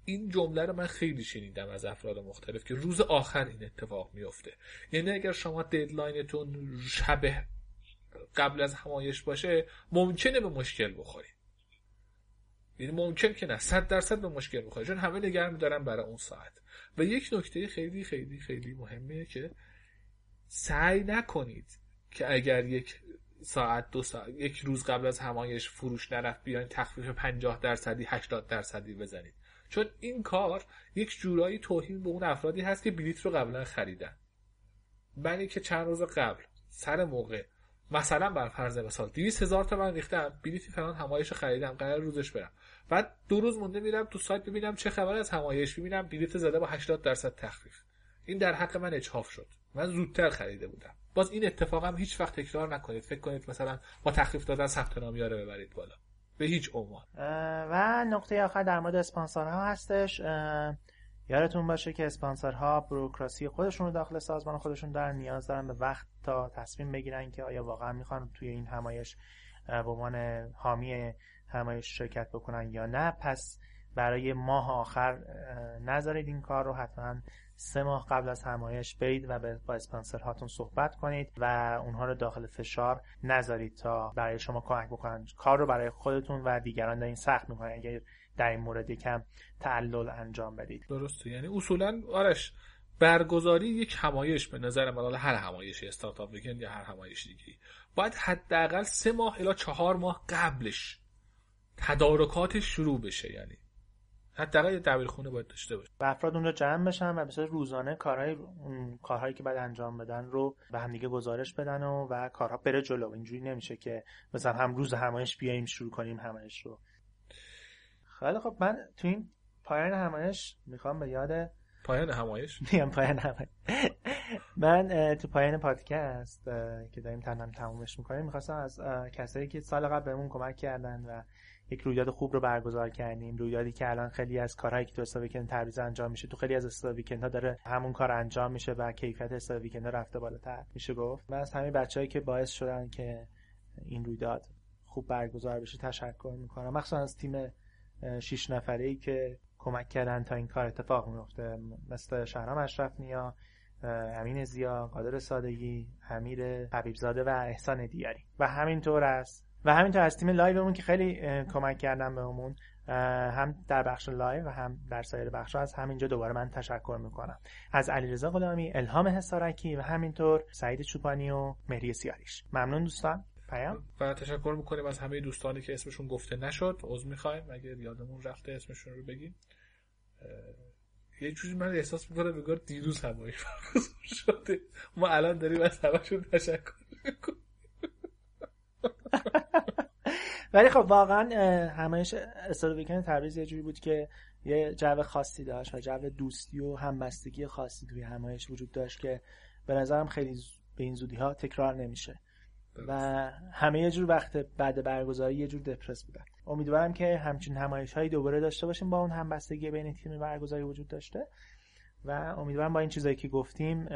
این جمله رو من خیلی شنیدم از افراد مختلف که روز آخر این اتفاق میفته. یعنی اگر شما ددلاینتون شب قبل از همایش باشه ممکنه به مشکل بخوری. یعنی ممکن که نه، صد درصد به مشکل بخوری، چون همه نگه می‌دارن برای اون ساعت. و یک نکته خیلی خیلی خیلی مهمه که سعی نکنید که اگر یک ساعت دو ساعت یک روز قبل از همایش فروش نرفت بیاین تخفیف پنجاه درصدی هشتاد درصدی بزنید، چون این کار یک جورایی توهین به اون افرادی هست که بلیت رو قبلا خریدن. من که چند روز قبل سر موقع مثلا بر فرض مثال دویست هزار تومان ریختم بلیتی فلان همایش خریدم، قرار روزش برم، بعد دو روز مونده میرم تو سایت ببینم چه خبر از همایش، میبینم بلیت زده با هشتاد درصد تخفیف. این در حق من اجحاف شد، من زودتر خریده بودم. باز این اتفاق هم هیچ وقت تکرار نکنید. فکر کنید مثلا با تخفیف دادن ثبت نامی ها رو ببرید بالا به هیچ عنوان. و نقطه آخر در مورد اسپانسرها هستش. یادتون باشه که اسپانسرها بوروکراسی خودشون رو داخل سازمان خودشون دارن، نیاز دارن به وقت تا تصمیم بگیرن که آیا واقعا میخوان توی این همایش به عنوان حامی همایش شرکت بکنن یا نه. پس برای ماه آخر نذارید این کار رو، حتما سه ماه قبل از همایش برید و با اسپانسرهاتون صحبت کنید و اونها رو داخل فشار نذارید تا برای شما کمک بکنن. کار رو برای خودتون و دیگران دارین سخت میکنن اگر در این مورد یکم تعلل انجام بدید. درسته، یعنی اصولا آرش برگزاری یک همایش به نظر من، حالا هر همایشی استارتاپ ویکند یا هر همایش دیگه، باید حداقل سه ماه الی چهار ماه قبلش تدارکاتش شروع بشه، یعنی حداقل یه دبیرخونه باید داشته باشه و افراد اونجا جمع بشن و مثلا روزانه کارهای کارهایی که باید انجام بدن رو به هم دیگه گزارش بدن و, و کارها بره جلو. اینجوری نمیشه که مثلا هم روز همایش بیایم شروع کنیم همایش رو. خیلی خب، من تو این پایان همایش میخوام به یاد پایان همایش میگم پایان همایش من تو پایان پادکست که داریم تنم تمومش میکنیم میخواستم از کسایی که سال قبل بهمون کمک کردن و یک رویداد خوب رو برگزار کردیم، رویدادی که الان خیلی از کارهایی که تو استاد ویکند تبریز انجام میشه تو خیلی از استاد ویکندها داره همون کار انجام میشه و کیفیت استاد ویکندها رفته بالاتر میشه گفت. من از همین بچه‌ای که باعث شدن که این رویداد خوب برگزار بشه تشکر میکنم، مخصوصا از تیم شش نفره‌ای که کمک کردن تا این کار اتفاق میفته، مثل شهرام اشرف نیا، امین زیا، قادر سادگی، امیر حبیبزاده و احسان دیاری و همینطور از و همینطور از تیم لایومون که خیلی کمک کردن بهمون، هم در بخش لایو و هم در سایر بخش‌ها. از همینجا دوباره من تشکر میکنم از علیرضا غلامی، الهام حسارکی و همینطور سعید چوپانی و مهری سیاریش. ممنون دوستان. پیام و تشکر میکنیم از همه دوستانی که اسمشون گفته نشد. عذر میخوایم اگه یادمون رفته اسمشون رو بگیم. یه چیزی من احساس میکنم بگار دیروز همایی برگزار شده، ما الان داریم از همشون تشکر میکنیم. ولی خب واقعا همایش استاد ویکند تبریز یه جوری بود که یه جو خاصی داشت و جو دوستی و همبستگی خاصی توی همایش وجود داشت که به نظرم خیلی به این زودی ها تکرار نمیشه و همه یه جور وقت بعد برگزاری یه جور دپرس بودن. امیدوارم که همچین همایش‌هایی دوباره داشته باشیم با اون همبستگی بین تیم برگزاری وجود داشته و امیدوارم با این چیزایی که گفتیم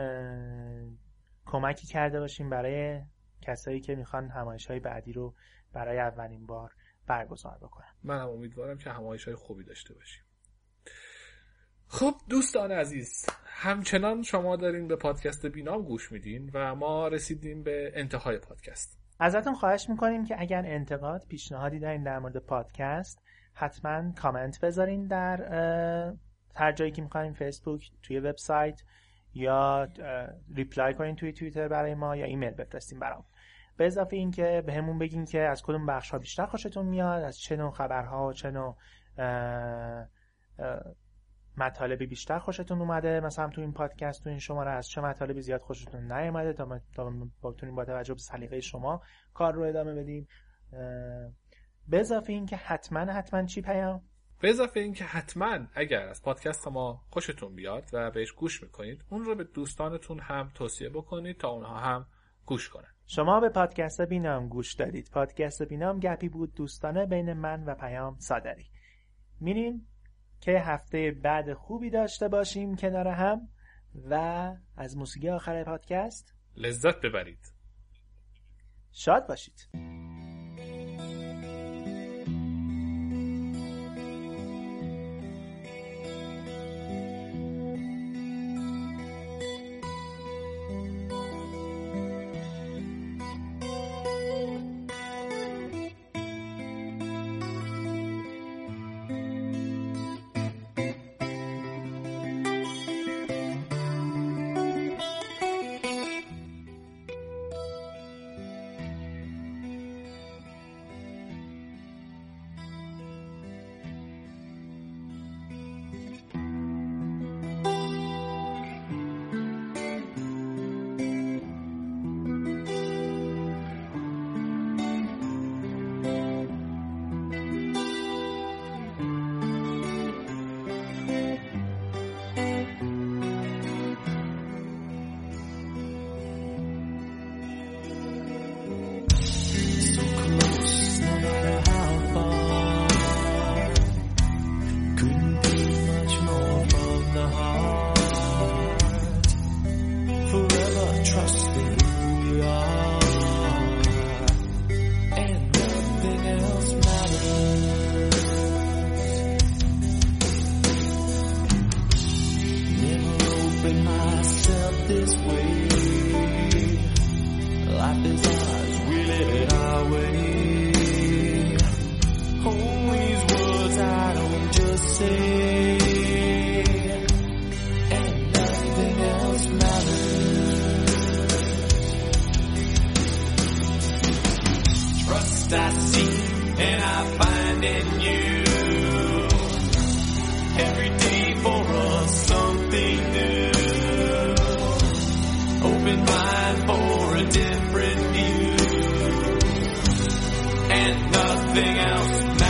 کمکی کرده باشیم برای کسایی که میخوان همایش‌های بعدی رو برای اولین بار برگزار بکنن. منم امیدوارم که همایش‌های خوبی داشته باشیم. خب دوستان عزیز، همچنان شما دارین به پادکست بینام گوش میدین و ما رسیدیم به انتهای پادکست. ازتون خواهش میکنیم که اگر انتقاد، پیشنهادی دارین در مورد پادکست، حتما کامنت بذارین در هر جایی که میخواین، فیسبوک، توی وبسایت، یا ریپلای کنین توی توییتر برای ما، یا ایمیل بفرستین برام. به اضافه این که به همون بگین که از کدوم بخش ها بیشتر خوشتون میاد، از چه نوع خبرها و چه نوع مطالبی بیشتر خوشتون اومده. مثلا تو این پادکست، تو این شماره از چه مطالبی زیاد خوشتون نیومده تا ما بتونیم با توجه به سلیقه شما کار رو ادامه بدیم. به اضافه این که حتما حتما چی پیام؟ به اضافه این که حتما اگر از پادکست ما خوشتون بیاد و بهش گوش میکنید، اون رو به دوستانتون هم توصیه بکنید تا اونها هم گوش کنن. شما به پادکست بینام گوش دادید. پادکست بینام گپی بود دوستانه بین من و پیام صادری. میریم که هفته بعد خوبی داشته باشیم کنار هم و از موسیقی آخر پادکست لذت ببرید. شاد باشید. Nothing else